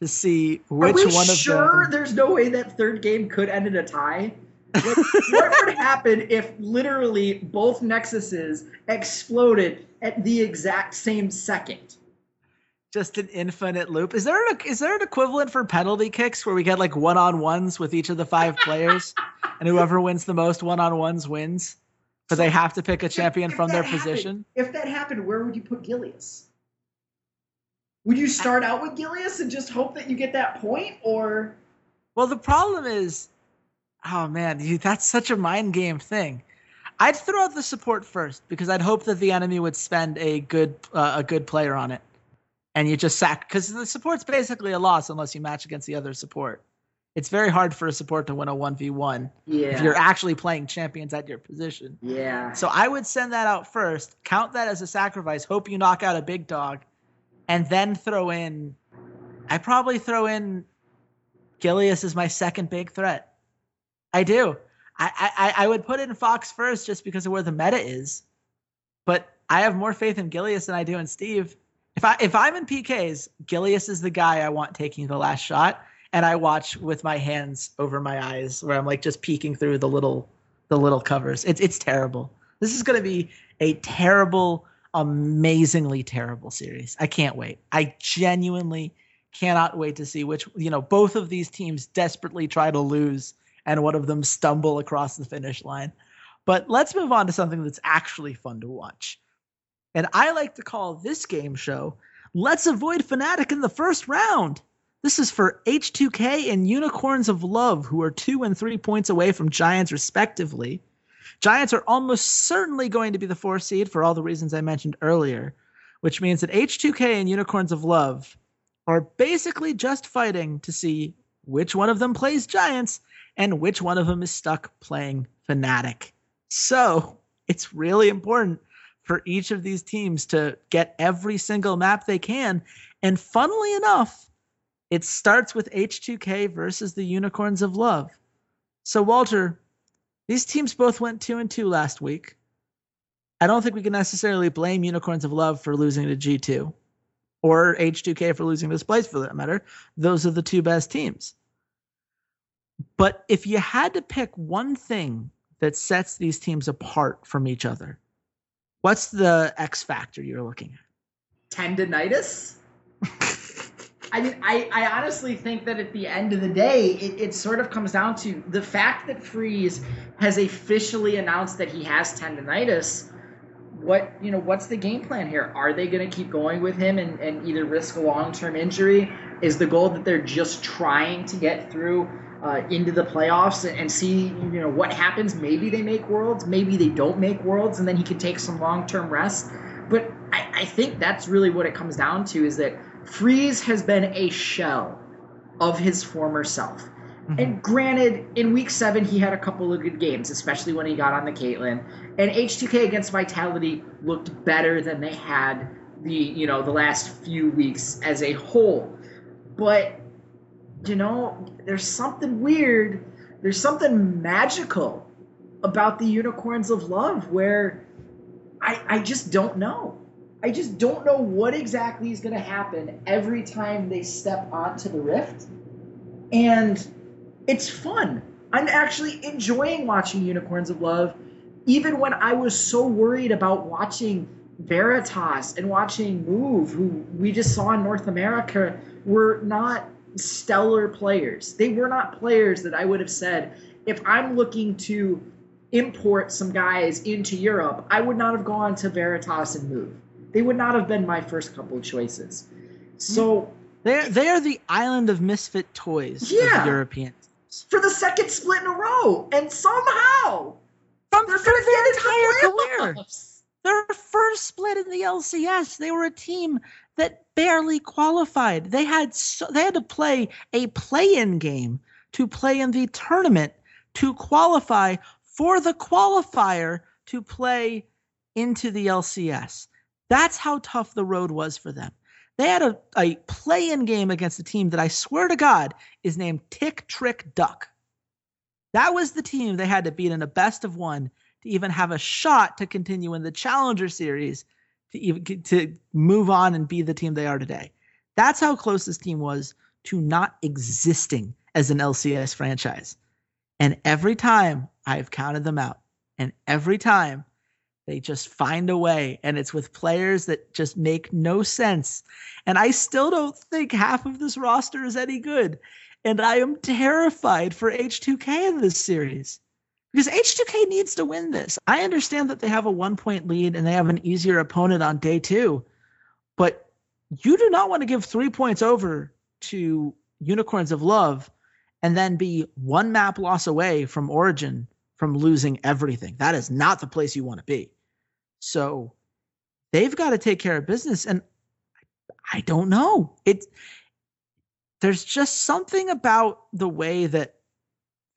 to see which one of them. Are we sure there's no way that third game could end in a tie? Like, what would happen if literally both Nexuses exploded at the exact same second? Just an infinite loop. Is there an, is there an equivalent for penalty kicks where we get like one-on-ones with each of the five players and whoever wins the most one-on-ones wins, but so they have to pick a champion if, if from their happened, position? If that happened, where would you put Gilius? Would you start out with Gilius and just hope that you get that point, or? Well, the problem is, oh man, you, that's such a mind game thing. I'd throw out the support first because I'd hope that the enemy would spend a good uh, a good player on it. And you just sack, because the support's basically a loss unless you match against the other support. It's very hard for a support to win a one v one yeah. if you're actually playing champions at your position. Yeah. So I would send that out first, count that as a sacrifice, hope you knock out a big dog, and then throw in, I probably throw in Gilius as my second big threat. I do. I, I, I would put in Fox first just because of where the meta is, but I have more faith in Gilius than I do in Steve. If, I, if I'm in P Ks, Gilius is the guy I want taking the last shot, and I watch with my hands over my eyes where I'm like just peeking through the little the little covers. It's it's terrible. This is going to be a terrible, amazingly terrible series. I can't wait. I genuinely cannot wait to see which, you know, both of these teams desperately try to lose and one of them stumble across the finish line. But let's move on to something that's actually fun to watch. And I like to call this game show, Let's Avoid Fnatic in the First Round. This is for H two K and Unicorns of Love, who are two and three points away from Giants, respectively. Giants are almost certainly going to be the four seed for all the reasons I mentioned earlier, which means that H two K and Unicorns of Love are basically just fighting to see which one of them plays Giants and which one of them is stuck playing Fnatic. So it's really important for each of these teams to get every single map they can. And funnily enough, it starts with H two K versus the Unicorns of Love. So, Walter, these teams both went two and two last week. I don't think we can necessarily blame Unicorns of Love for losing to G two or H two K for losing to Splice, for that matter. Those are the two best teams. But if you had to pick one thing that sets these teams apart from each other, what's the X factor you're looking at? Tendinitis? I mean, I, I honestly think that at the end of the day, it, it sort of comes down to the fact that Freeze has officially announced that he has tendinitis. What, you know, what's the game plan here? Are they going to keep going with him and, and either risk a long-term injury? Is the goal that they're just trying to get through Uh, into the playoffs and, and see, you know, what happens? Maybe they make Worlds, maybe they don't make Worlds, and then he can take some long-term rest. But I, I think that's really what it comes down to, is that Freeze has been a shell of his former self. Mm-hmm. And granted, in week seven, he had a couple of good games, especially when he got on the Caitlyn. And H two K against Vitality looked better than they had the, you know, the last few weeks as a whole. But, you know, there's something weird, there's something magical about the Unicorns of Love where I, I just don't know. I just don't know what exactly is going to happen every time they step onto the Rift. And it's fun. I'm actually enjoying watching Unicorns of Love, even when I was so worried about watching Veritas and watching Move, who we just saw in North America, were not stellar players. They were not players that I would have said, if I'm looking to import some guys into Europe, I would not have gone to Veritas and Move. They would not have been my first couple of choices. So they they are the island of misfit toys yeah, of the Europeans for the second split in a row, and somehow from they're going to get into the playoffs. Their first split in the L C S, they were a team that barely qualified. They had so, they had to play a play-in game to play in the tournament to qualify for the qualifier to play into the L C S. That's how tough the road was for them. They had a, a play-in game against a team that I swear to God is named Tick, Trick, Duck. That was the team they had to beat in a best of one to even have a shot to continue in the Challenger Series to even, to move on and be the team they are today. That's how close this team was to not existing as an L C S franchise. And every time I've counted them out, and every time they just find a way, and it's with players that just make no sense. And I still don't think half of this roster is any good. And I am terrified for H two K in this series because H two K needs to win this. I understand that they have a one-point lead and they have an easier opponent on day two, but you do not want to give three points over to Unicorns of Love and then be one map loss away from Origin from losing everything. That is not the place you want to be. So they've got to take care of business. And I don't know. It, there's just something about the way that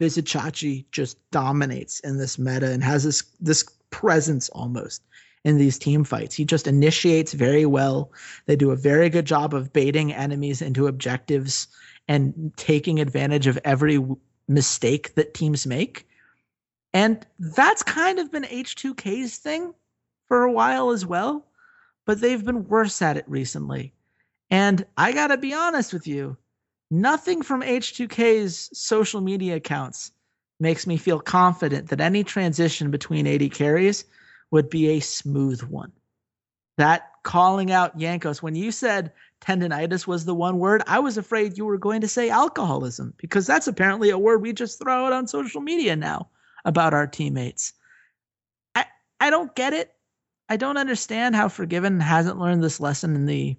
Vizicachi just dominates in this meta and has this, this presence almost in these team fights. He just initiates very well. They do a very good job of baiting enemies into objectives and taking advantage of every mistake that teams make. And that's kind of been H two K's thing for a while as well, but they've been worse at it recently. And I got to be honest with you, nothing from H two K's social media accounts makes me feel confident that any transition between A D carries would be a smooth one. That calling out Yankos, when you said tendonitis was the one word, I was afraid you were going to say alcoholism, because that's apparently a word we just throw out on social media now about our teammates. I I don't get it. I don't understand how Forgiven hasn't learned this lesson in the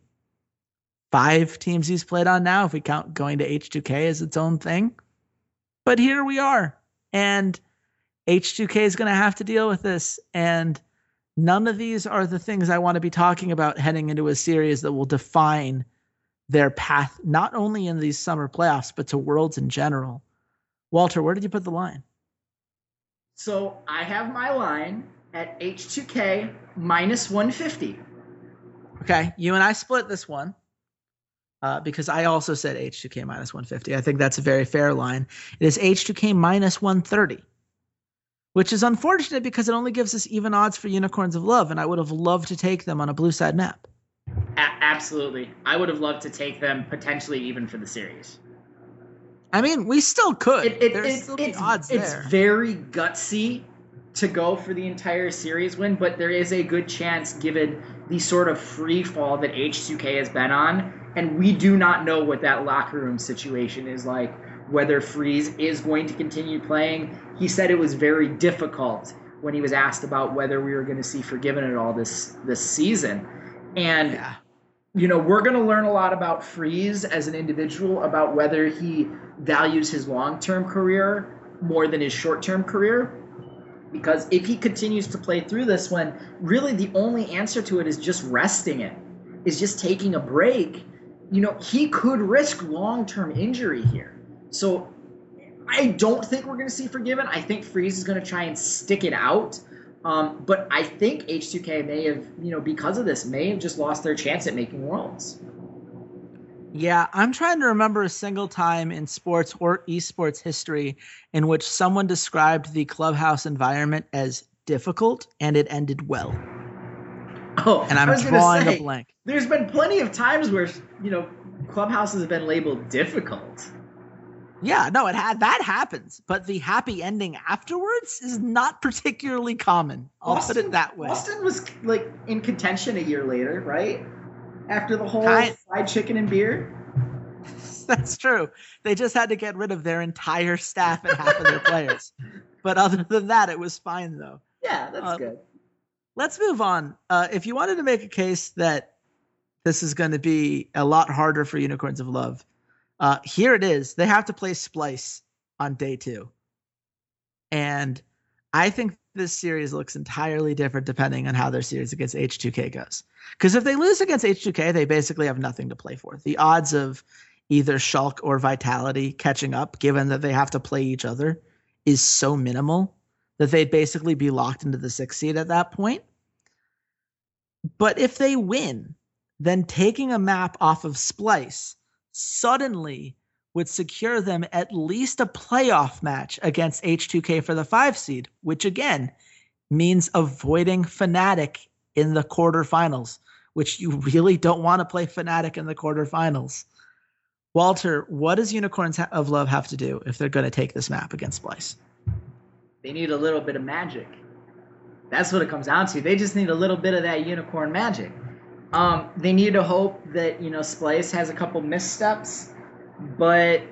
five teams he's played on now, if we count going to H two K as its own thing. But here we are, and H two K is going to have to deal with this, and none of these are the things I want to be talking about heading into a series that will define their path, not only in these summer playoffs, but to Worlds in general. Walter, where did you put the line? So I have my line at H two K minus one fifty. Okay, you and I split this one uh, because I also said H two K minus one fifty. I think that's a very fair line. It is H two K minus one thirty, which is unfortunate because it only gives us even odds for Unicorns of Love, and I would have loved to take them on a blue side map. A- absolutely. I would have loved to take them potentially even for the series. I mean, we still could. It, it, There's it, still it's, the odds it's there. It's very gutsy to go for the entire series win, but there is a good chance given the sort of free fall that H two K has been on, and we do not know what that locker room situation is like, whether Freeze is going to continue playing. He said it was very difficult when he was asked about whether we were going to see Forgiven at all this, this season. And... yeah. You know, we're going to learn a lot about Freeze as an individual, about whether he values his long-term career more than his short-term career. Because if he continues to play through this one, really the only answer to it is just resting it, is just taking a break. You know, he could risk long-term injury here. So I don't think we're going to see Forgiven. I think Freeze is going to try and stick it out. Um, but I think H two K may have, you know, because of this, may have just lost their chance at making Worlds. Yeah, I'm trying to remember a single time in sports or esports history in which someone described the clubhouse environment as difficult and it ended well. Oh, and I'm drawing say, a blank. There's been plenty of times where, you know, Clubhouse has been labeled difficult. Yeah, no, it had that happens, but the happy ending afterwards is not particularly common. I'll Austin, put it that way. Austin was like in contention a year later, right? After the whole I, fried chicken and beer. That's true. They just had to get rid of their entire staff and half of their players. But other than that, it was fine though. Yeah, that's uh, good. Let's move on. Uh, if you wanted to make a case that this is going to be a lot harder for Unicorns of Love, Uh, here it is. They have to play Splice on day two. And I think this series looks entirely different depending on how their series against H two K goes. Because if they lose against H two K, they basically have nothing to play for. The odds of either Schalke or Vitality catching up, given that they have to play each other, is so minimal that they'd basically be locked into the sixth seed at that point. But if they win, then taking a map off of Splice suddenly would secure them at least a playoff match against H two K for the five seed, which again means avoiding Fnatic in the quarterfinals, which you really don't want to play Fnatic in the quarterfinals. Walter, what does Unicorns of Love have to do if they're going to take this map against Splice? They need a little bit of magic. That's what it comes down to. They just need a little bit of that unicorn magic. Um, they need to hope that, you know, Splice has a couple missteps, but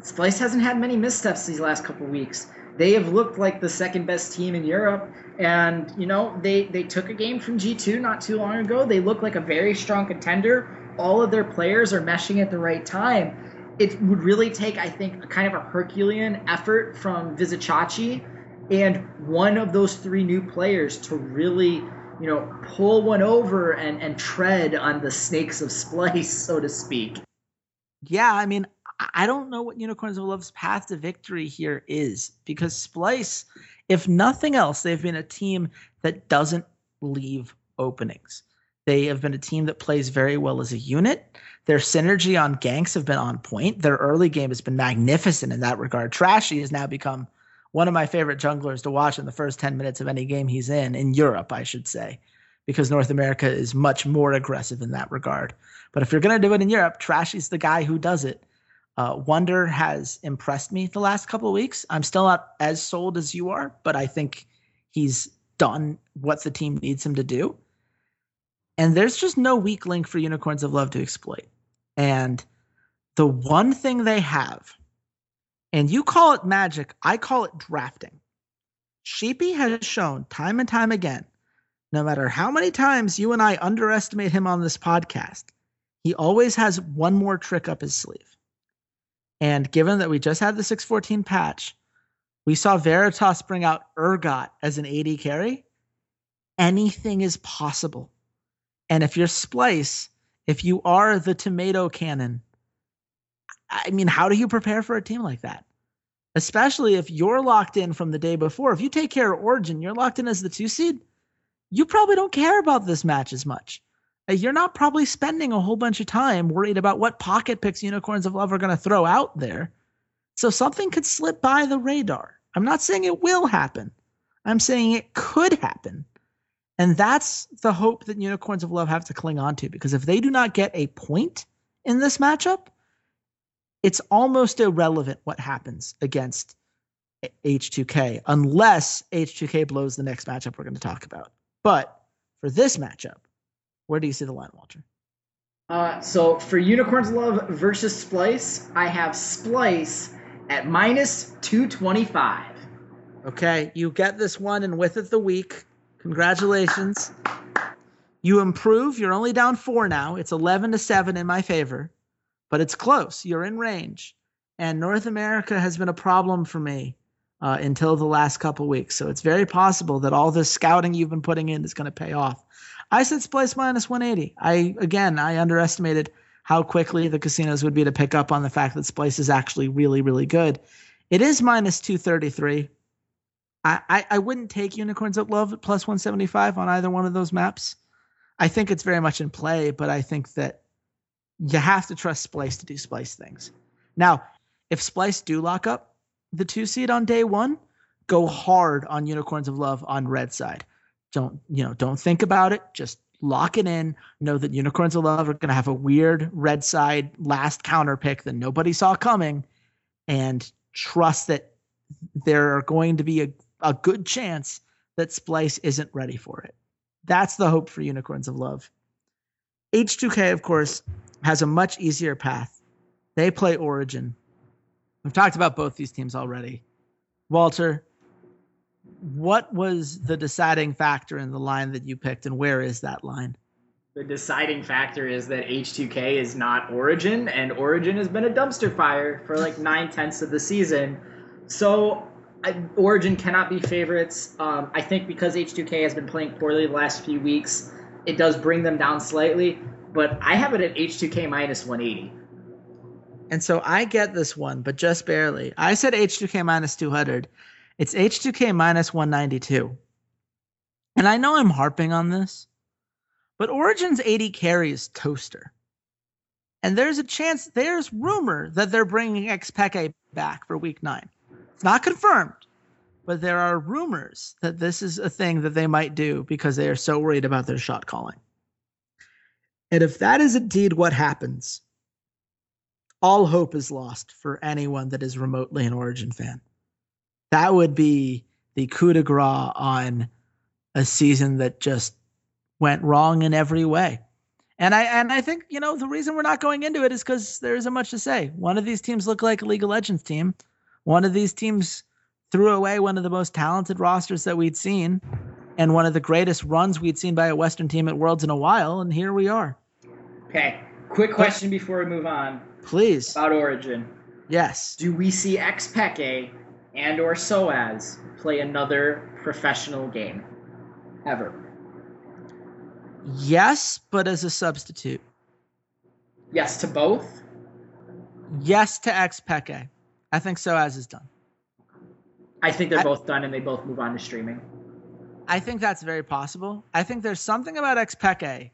Splice hasn't had many missteps these last couple weeks. They have looked like the second best team in Europe, and, you know, they, they took a game from G two not too long ago. They look like a very strong contender. All of their players are meshing at the right time. It would really take, I think, a kind of a Herculean effort from Vizicachi and one of those three new players to really, you know, pull one over and, and tread on the snakes of Splice, so to speak. Yeah, I mean, I don't know what Unicorns of Love's path to victory here is, because Splice, if nothing else, they've been a team that doesn't leave openings. They have been a team that plays very well as a unit. Their synergy on ganks have been on point. Their early game has been magnificent in that regard. Trashy has now become one of my favorite junglers to watch in the first ten minutes of any game he's in, in Europe, I should say, because North America is much more aggressive in that regard. But if you're going to do it in Europe, Trashy's the guy who does it. Uh, Wonder has impressed me the last couple of weeks. I'm still not as sold as you are, but I think he's done what the team needs him to do. And there's just no weak link for Unicorns of Love to exploit. And the one thing they have, and you call it magic, I call it drafting. Sheepy has shown time and time again, no matter how many times you and I underestimate him on this podcast, he always has one more trick up his sleeve. And given that we just had the six fourteen patch, we saw Veritas bring out Urgot as an A D carry. Anything is possible. And if you're Splice, if you are the tomato cannon, I mean, how do you prepare for a team like that? Especially if you're locked in from the day before. If you take care of Origin, you're locked in as the two seed, you probably don't care about this match as much. You're not probably spending a whole bunch of time worried about what pocket picks Unicorns of Love are going to throw out there. So something could slip by the radar. I'm not saying it will happen. I'm saying it could happen. And that's the hope that Unicorns of Love have to cling on to, because if they do not get a point in this matchup, it's almost irrelevant what happens against H two K, unless H two K blows the next matchup we're going to talk about. But for this matchup, where do you see the line, Walter? Uh, so for Unicorns Love versus Splice, I have Splice at minus two twenty-five. Okay, you get this one, and with it the week. Congratulations. You improve. You're only down four now. It's eleven to seven in my favor. But it's close. You're in range. And North America has been a problem for me uh, until the last couple weeks. So it's very possible that all this scouting you've been putting in is going to pay off. I said Splice minus one eighty. I Again, I underestimated how quickly the casinos would be to pick up on the fact that Splice is actually really, really good. It is minus two thirty-three. I, I, I wouldn't take Unicorns of Love at plus one seventy-five on either one of those maps. I think it's very much in play, but I think that you have to trust Splice to do Splice things. Now, if Splice do lock up the two seed on day one, go hard on Unicorns of Love on red side. Don't, you know, don't think about it. Just lock it in. Know that Unicorns of Love are going to have a weird red side last counter pick that nobody saw coming, and trust that there are going to be a, a good chance that Splice isn't ready for it. That's the hope for Unicorns of Love. H two K, of course, has a much easier path. They play Origin. We've talked about both these teams already. Walter, what was the deciding factor in the line that you picked, and where is that line? The deciding factor is that H two K is not Origin, and Origin has been a dumpster fire for like nine-tenths of the season. So I, Origin cannot be favorites. Um, I think because H two K has been playing poorly the last few weeks, it does bring them down slightly, but I have it at H two K minus one eighty. And so I get this one, but just barely. I said H two K minus two hundred. It's H two K minus one ninety-two. And I know I'm harping on this, but Origin's eighty carry is toaster. And there's a chance, there's rumor that they're bringing Xpeke back for week nine. It's not confirmed, but there are rumors that this is a thing that they might do because they are so worried about their shot calling. And if that is indeed what happens, all hope is lost for anyone that is remotely an Origin fan. That would be the coup de grace on a season that just went wrong in every way. And I and I think, you know, the reason we're not going into it is because there isn't much to say. One of these teams looked like a League of Legends team. One of these teams threw away one of the most talented rosters that we'd seen and one of the greatest runs we'd seen by a Western team at Worlds in a while, and here we are. Okay, quick question but, before we move on. Please. About Origin. Yes. Do we see Xpeke and or Soaz play another professional game ever? Yes, but as a substitute. Yes to both? Yes to Xpeke. I think Soaz is done. I think they're I, both done and they both move on to streaming. I think that's very possible. I think there's something about Xpeke.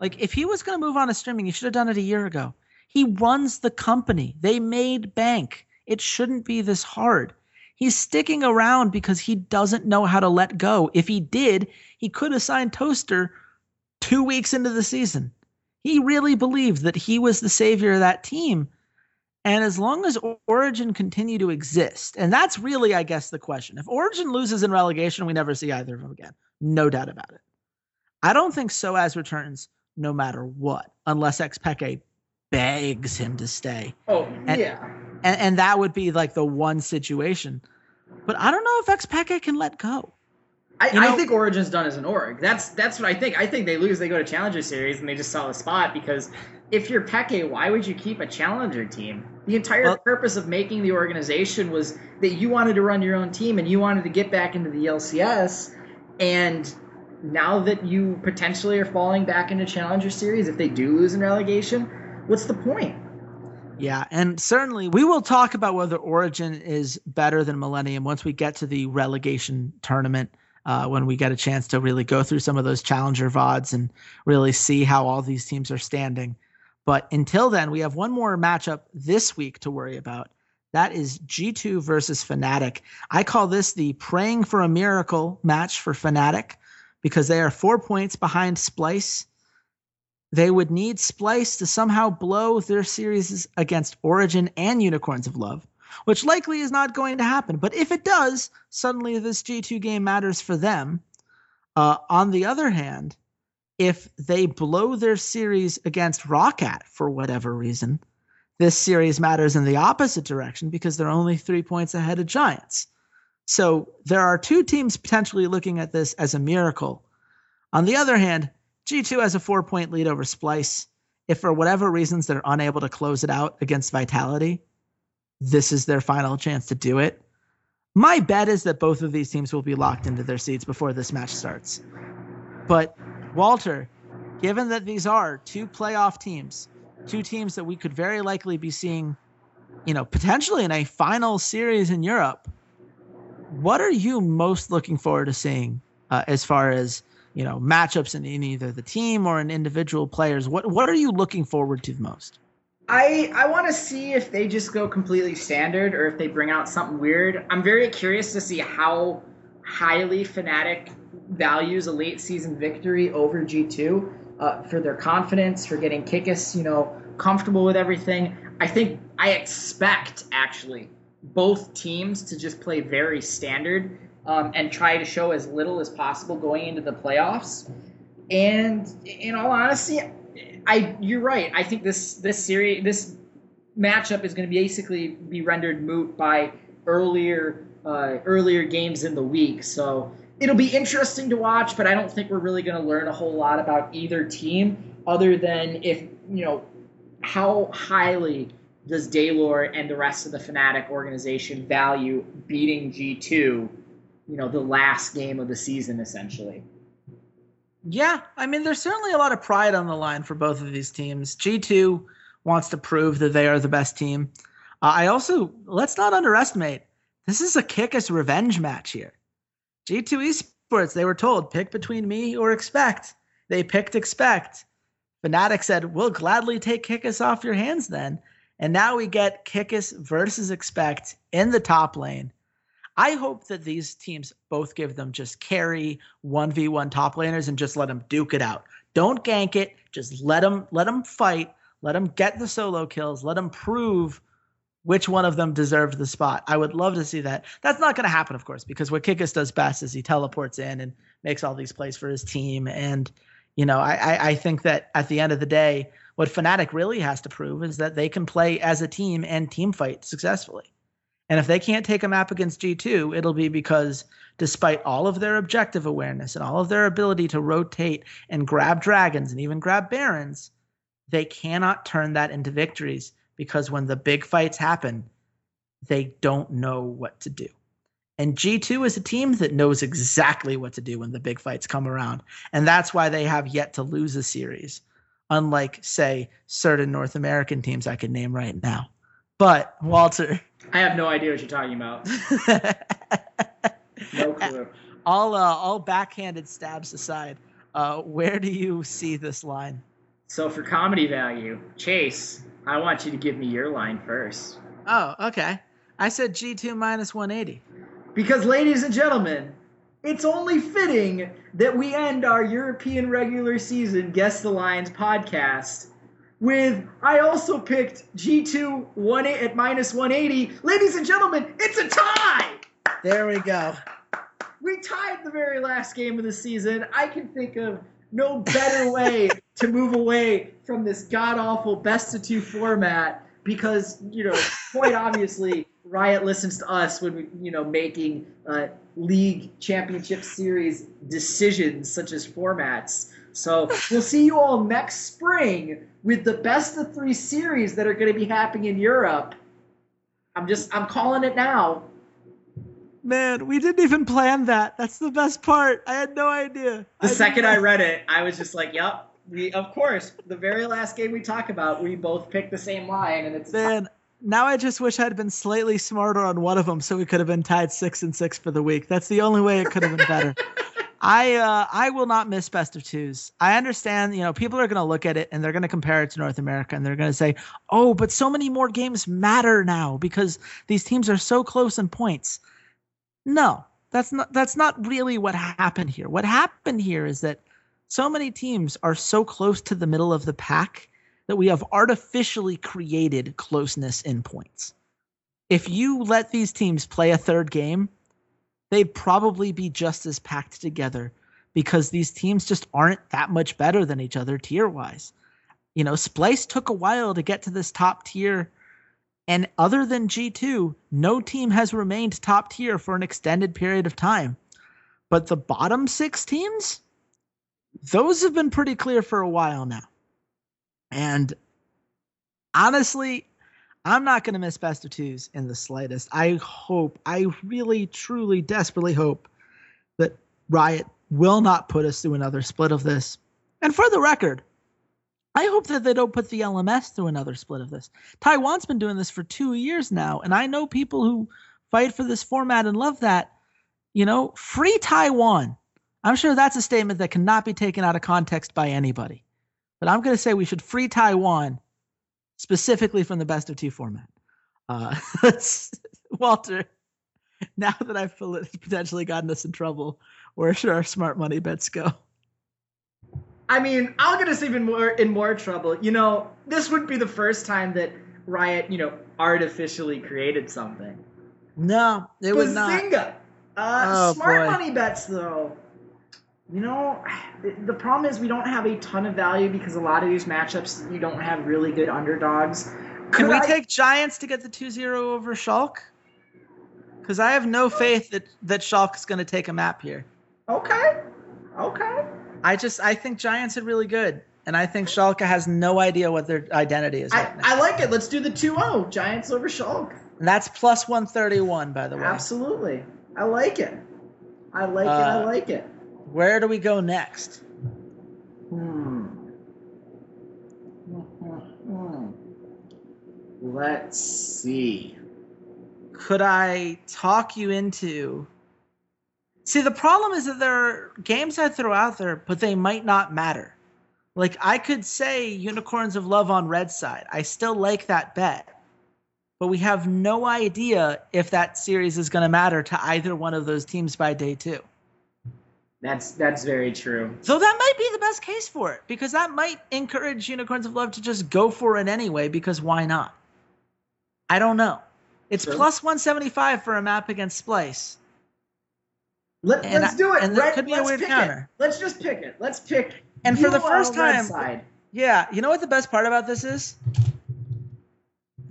Like, if he was going to move on to streaming, he should have done it a year ago. He runs the company. They made bank. It shouldn't be this hard. He's sticking around because he doesn't know how to let go. If he did, he could have signed Toaster two weeks into the season. He really believed that he was the savior of that team. And as long as Origin continue to exist, and that's really, I guess, the question. If Origin loses in relegation, we never see either of them again. No doubt about it. I don't think Soaz returns no matter what, unless Xpeke begs him to stay. Oh, and, yeah. And, and that would be like the one situation. But I don't know if Xpeke can let go. I, you know, I think Origin's done as an org. That's that's what I think. I think they lose, they go to Challenger Series, and they just sell the spot because if you're Peke, why would you keep a Challenger team? The entire well, purpose of making the organization was that you wanted to run your own team and you wanted to get back into the L C S, and now that you potentially are falling back into Challenger Series, if they do lose in relegation, what's the point? Yeah, and certainly we will talk about whether Origin is better than Millennium once we get to the relegation tournament. Uh, when we get a chance to really go through some of those Challenger V O Ds and really see how all these teams are standing. But until then, we have one more matchup this week to worry about. That is G two versus Fnatic. I call this the praying for a miracle match for Fnatic because they are four points behind Splice. They would need Splice to somehow blow their series against Origin and Unicorns of Love, which likely is not going to happen. But if it does, suddenly this G two game matters for them. Uh, on the other hand, if they blow their series against Roccat for whatever reason, this series matters in the opposite direction because they're only three points ahead of Giants. So there are two teams potentially looking at this as a miracle. On the other hand, G two has a four-point lead over Splice. If for whatever reasons they're unable to close it out against Vitality, this is their final chance to do it. My bet is that both of these teams will be locked into their seats before this match starts. But, Walter, given that these are two playoff teams, two teams that we could very likely be seeing, you know, potentially in a final series in Europe, what are you most looking forward to seeing uh, as far as, you know, matchups in, in either the team or in individual players? What, what are you looking forward to the most? I, I want to see if they just go completely standard or if they bring out something weird. I'm very curious to see how highly Fnatic values a late season victory over G two uh, for their confidence, for getting Kickus, you know, comfortable with everything. I think I expect actually both teams to just play very standard um, and try to show as little as possible going into the playoffs. And in all honesty, I you're right. I think this this series this matchup is going to basically be rendered moot by earlier uh, earlier games in the week. So it'll be interesting to watch, but I don't think we're really going to learn a whole lot about either team other than if you know how highly does Daylor and the rest of the Fnatic organization value beating G two, you know, the last game of the season essentially. Yeah, I mean, there's certainly a lot of pride on the line for both of these teams. G two wants to prove that they are the best team. Uh, I also, let's not underestimate, this is a Kickus revenge match here. G two Esports, they were told, pick between me or Expect. They picked Expect. Fnatic said, we'll gladly take Kickus off your hands then. And now we get Kickus versus Expect in the top lane. I hope that these teams both give them just carry one v one top laners and just let them duke it out. Don't gank it. Just let them, let them fight. Let them get the solo kills. Let them prove which one of them deserved the spot. I would love to see that. That's not going to happen, of course, because what Kickus does best is he teleports in and makes all these plays for his team. And, you know, I, I, I think that at the end of the day, what Fnatic really has to prove is that they can play as a team and team fight successfully. And if they can't take a map against G two, it'll be because despite all of their objective awareness and all of their ability to rotate and grab dragons and even grab barons, they cannot turn that into victories because when the big fights happen, they don't know what to do. And G two is a team that knows exactly what to do when the big fights come around. And that's why they have yet to lose a series, unlike, say, certain North American teams I could name right now. But, Walter... I have no idea what you're talking about. No clue. All, uh, all backhanded stabs aside, uh, where do you see this line? So for comedy value, Chase, I want you to give me your line first. Oh, okay. I said G two minus one eighty. Because, ladies and gentlemen, it's only fitting that we end our European regular season Guess the Lines podcast with, I also picked G two one at minus one eighty. Ladies and gentlemen, it's a tie! There we go. We tied the very last game of the season. I can think of no better way to move away from this god-awful best-of-two format because, you know, quite obviously, Riot listens to us when we, you know, making uh, league championship series decisions such as formats. So we'll see you all next spring with the best of three series that are going to be happening in Europe. I'm just, I'm calling it now. Man, we didn't even plan that. That's the best part. I had no idea. The I second I read it, I was just like, yep. We, of course, the very last game we talk about, we both picked the same line. And it's Man, now I just wish I'd been slightly smarter on one of them so we could have been tied six and six for the week. That's the only way it could have been better. I uh, I will not miss best of twos. I understand, you know, people are going to look at it and they're going to compare it to North America and they're going to say, oh, but so many more games matter now because these teams are so close in points. No, that's not that's not really what happened here. What happened here is that so many teams are so close to the middle of the pack that we have artificially created closeness in points. If you let these teams play a third game, they'd probably be just as packed together because these teams just aren't that much better than each other tier-wise. You know, Splice took a while to get to this top tier, and other than G two, no team has remained top tier for an extended period of time. But the bottom six teams, those have been pretty clear for a while now. And honestly, I'm not going to miss best of twos in the slightest. I hope, I really, truly, desperately hope that Riot will not put us through another split of this. And for the record, I hope that they don't put the L M S through another split of this. Taiwan's been doing this for two years now, and I know people who fight for this format and love that. You know, free Taiwan. I'm sure that's a statement that cannot be taken out of context by anybody. But I'm going to say we should free Taiwan specifically from the best of two format. Uh, Walter, now that I've potentially gotten us in trouble, where should our smart money bets go? I mean, I'll get us even more in more trouble. You know, this would be the first time that Riot, you know, artificially created something. No, they would not. Uh, oh, smart boy. Money bets, though. You know, the problem is we don't have a ton of value because a lot of these matchups, you don't have really good underdogs. Can Could we I... take Giants to get the two zero over Schalke? Because I have no faith that, that Schalke is going to take a map here. Okay. Okay. I just, I think Giants are really good. And I think Schalke has no idea what their identity is right I, now. I like it. Let's do the two oh. Giants over Schalke. And that's plus one thirty-one, by the way. Absolutely. I like it. I like uh, it. I like it. Where do we go next? Hmm. Let's see. Could I talk you into... See, the problem is that there are games I throw out there, but they might not matter. Like, I could say Unicorns of Love on red side. I still like that bet. But we have no idea if that series is going to matter to either one of those teams by day two. That's that's very true. So that might be the best case for it, because that might encourage Unicorns of Love to just go for it anyway, because why not? I don't know. It's sure. plus one seventy-five for a map against Splice. Let, let's I, do it. And red, could be let's a weird pick counter. It. Let's just pick it. Let's pick. And for the first time, side. yeah, you know what the best part about this is?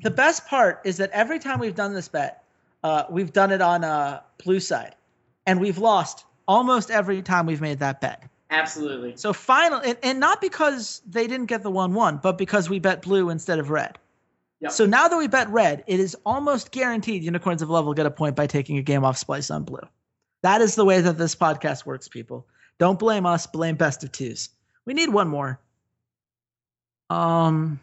The best part is that every time we've done this bet, uh, we've done it on uh, blue side, and we've lost almost every time we've made that bet. Absolutely. So finally, and, and not because they didn't get the one one, but because we bet blue instead of red. Yep. So now that we bet red, it is almost guaranteed Unicorns of Love will get a point by taking a game off Splice on blue. That is the way that this podcast works, people. Don't blame us. Blame Best of Twos. We need one more. Um.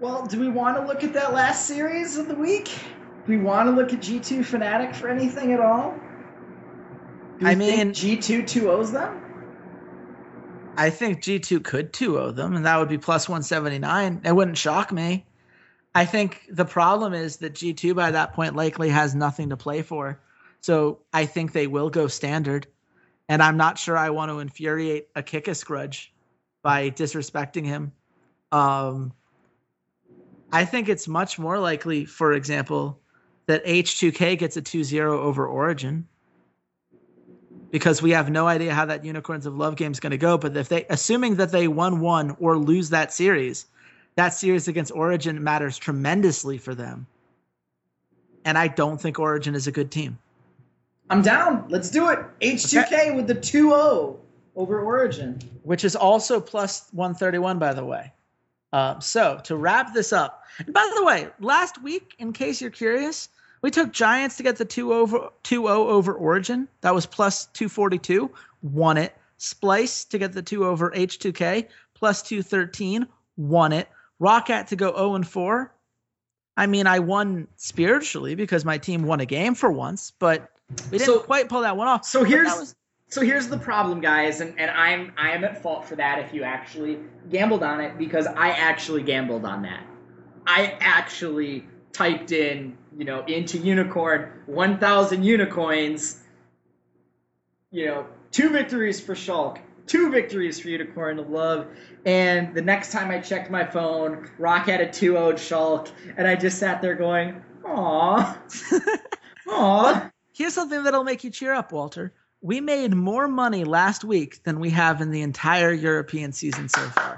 Well, do we want to look at that last series of the week? Do we want to look at G two Fnatic for anything at all? Do I mean, G two two ohs them? I think G two could two oh them, and that would be plus one seventy-nine. It wouldn't shock me. I think the problem is that G two by that point likely has nothing to play for. So I think they will go standard. And I'm not sure I want to infuriate a Kickus grudge by disrespecting him. Um, I think it's much more likely, for example, that H two K gets a two zero over Origin, because we have no idea how that Unicorns of Love game is going to go. But if they, assuming that they won one or lose that series, that series against Origin matters tremendously for them. And I don't think Origin is a good team. I'm down. Let's do it. H two K okay. with the two oh over Origin. Which is also plus one thirty-one, by the way. Uh, so to wrap this up, and by the way, last week, in case you're curious, we took Giants to get the two oh over Origin. That was plus two forty-two. Won it. Splice to get the two over H two K. Plus two thirteen. Won it. Roccat to go oh and four. I mean, I won spiritually because my team won a game for once, but we didn't so, quite pull that one off. So here's was... so here's the problem, guys, and, and I'm I am at fault for that if you actually gambled on it, because I actually gambled on that. I actually typed in, you know, into Unicorn, one thousand Unicorns, you know, two victories for Schalke, two victories for Unicorn of Love, and the next time I checked my phone, Rock had a two oh Schalke, and I just sat there going, aw, aw. Here's something that'll make you cheer up, Walter. We made more money last week than we have in the entire European season so far.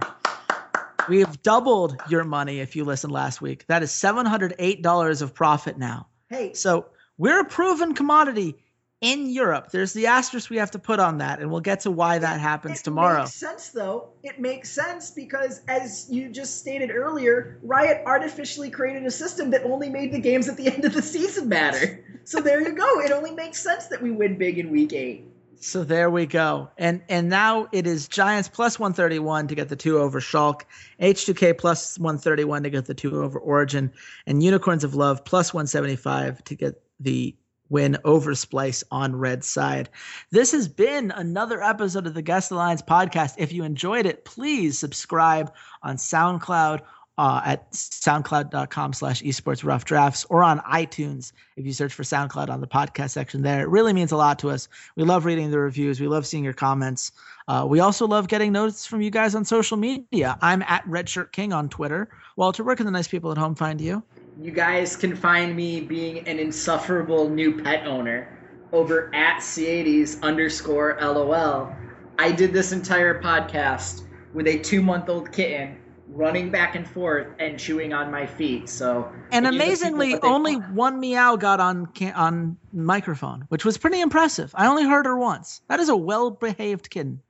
We have doubled your money if you listened last week. That is seven hundred eight dollars of profit now. Hey. So we're a proven commodity in Europe. There's the asterisk we have to put on that, and we'll get to why that happens it tomorrow. It makes sense, though. It makes sense because, as you just stated earlier, Riot artificially created a system that only made the games at the end of the season matter. So there you go. It only makes sense that we win big in week eight. So there we go. And and now it is Giants plus one thirty-one to get the two over Schalke, H two K plus one thirty-one to get the two over Origin, and Unicorns of Love plus one seventy-five to get the win over Splice on red side. This has been another episode of the Guest Alliance podcast. If you enjoyed it, please subscribe on SoundCloud, uh, at soundcloud.com slash esports rough drafts or on iTunes. If you search for SoundCloud on the podcast section there, it really means a lot to us. We love reading the reviews. We love seeing your comments. Uh, we also love getting notes from you guys on social media. I'm at Redshirt King on Twitter. Walter, where can the nice people at home find you? You guys can find me being an insufferable new pet owner over at C eighties underscore LOL. I did this entire podcast with a two-month-old kitten running back and forth and chewing on my feet. So, and amazingly, only want. one meow got on on microphone, which was pretty impressive. I only heard her once. That is a well-behaved kitten.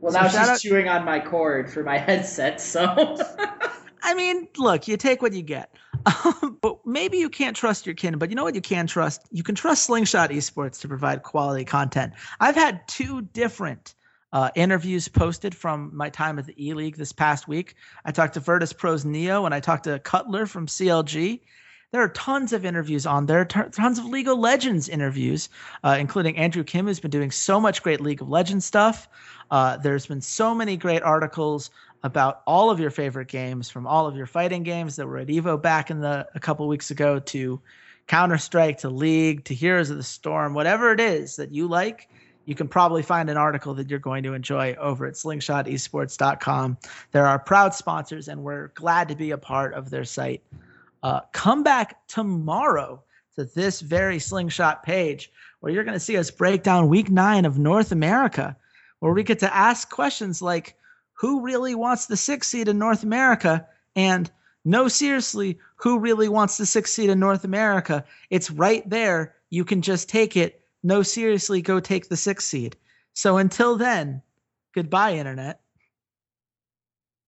Well, so now she's out- chewing on my cord for my headset, so... I mean, look, you take what you get. Um, but maybe you can't trust your kin, but you know what you can trust? You can trust Slingshot Esports to provide quality content. I've had two different uh, interviews posted from my time at the E-League this past week. I talked to Virtus Pro's Neo, and I talked to Cutler from C L G. There are tons of interviews on there, t- tons of League of Legends interviews, uh, including Andrew Kim, who's been doing so much great League of Legends stuff. Uh, there's been so many great articles about all of your favorite games, from all of your fighting games that were at Evo back in the a couple weeks ago to Counter-Strike to League to Heroes of the Storm, whatever it is that you like, you can probably find an article that you're going to enjoy over at slingshot esports dot com. They're our proud sponsors, and we're glad to be a part of their site. Uh, come back tomorrow to this very Slingshot page where you're going to see us break down week nine of North America, where we get to ask questions like, who really wants the sixth seed in North America? And no, seriously, who really wants the sixth seed in North America? It's right there. You can just take it. No, seriously, go take the sixth seed. So until then, goodbye, Internet.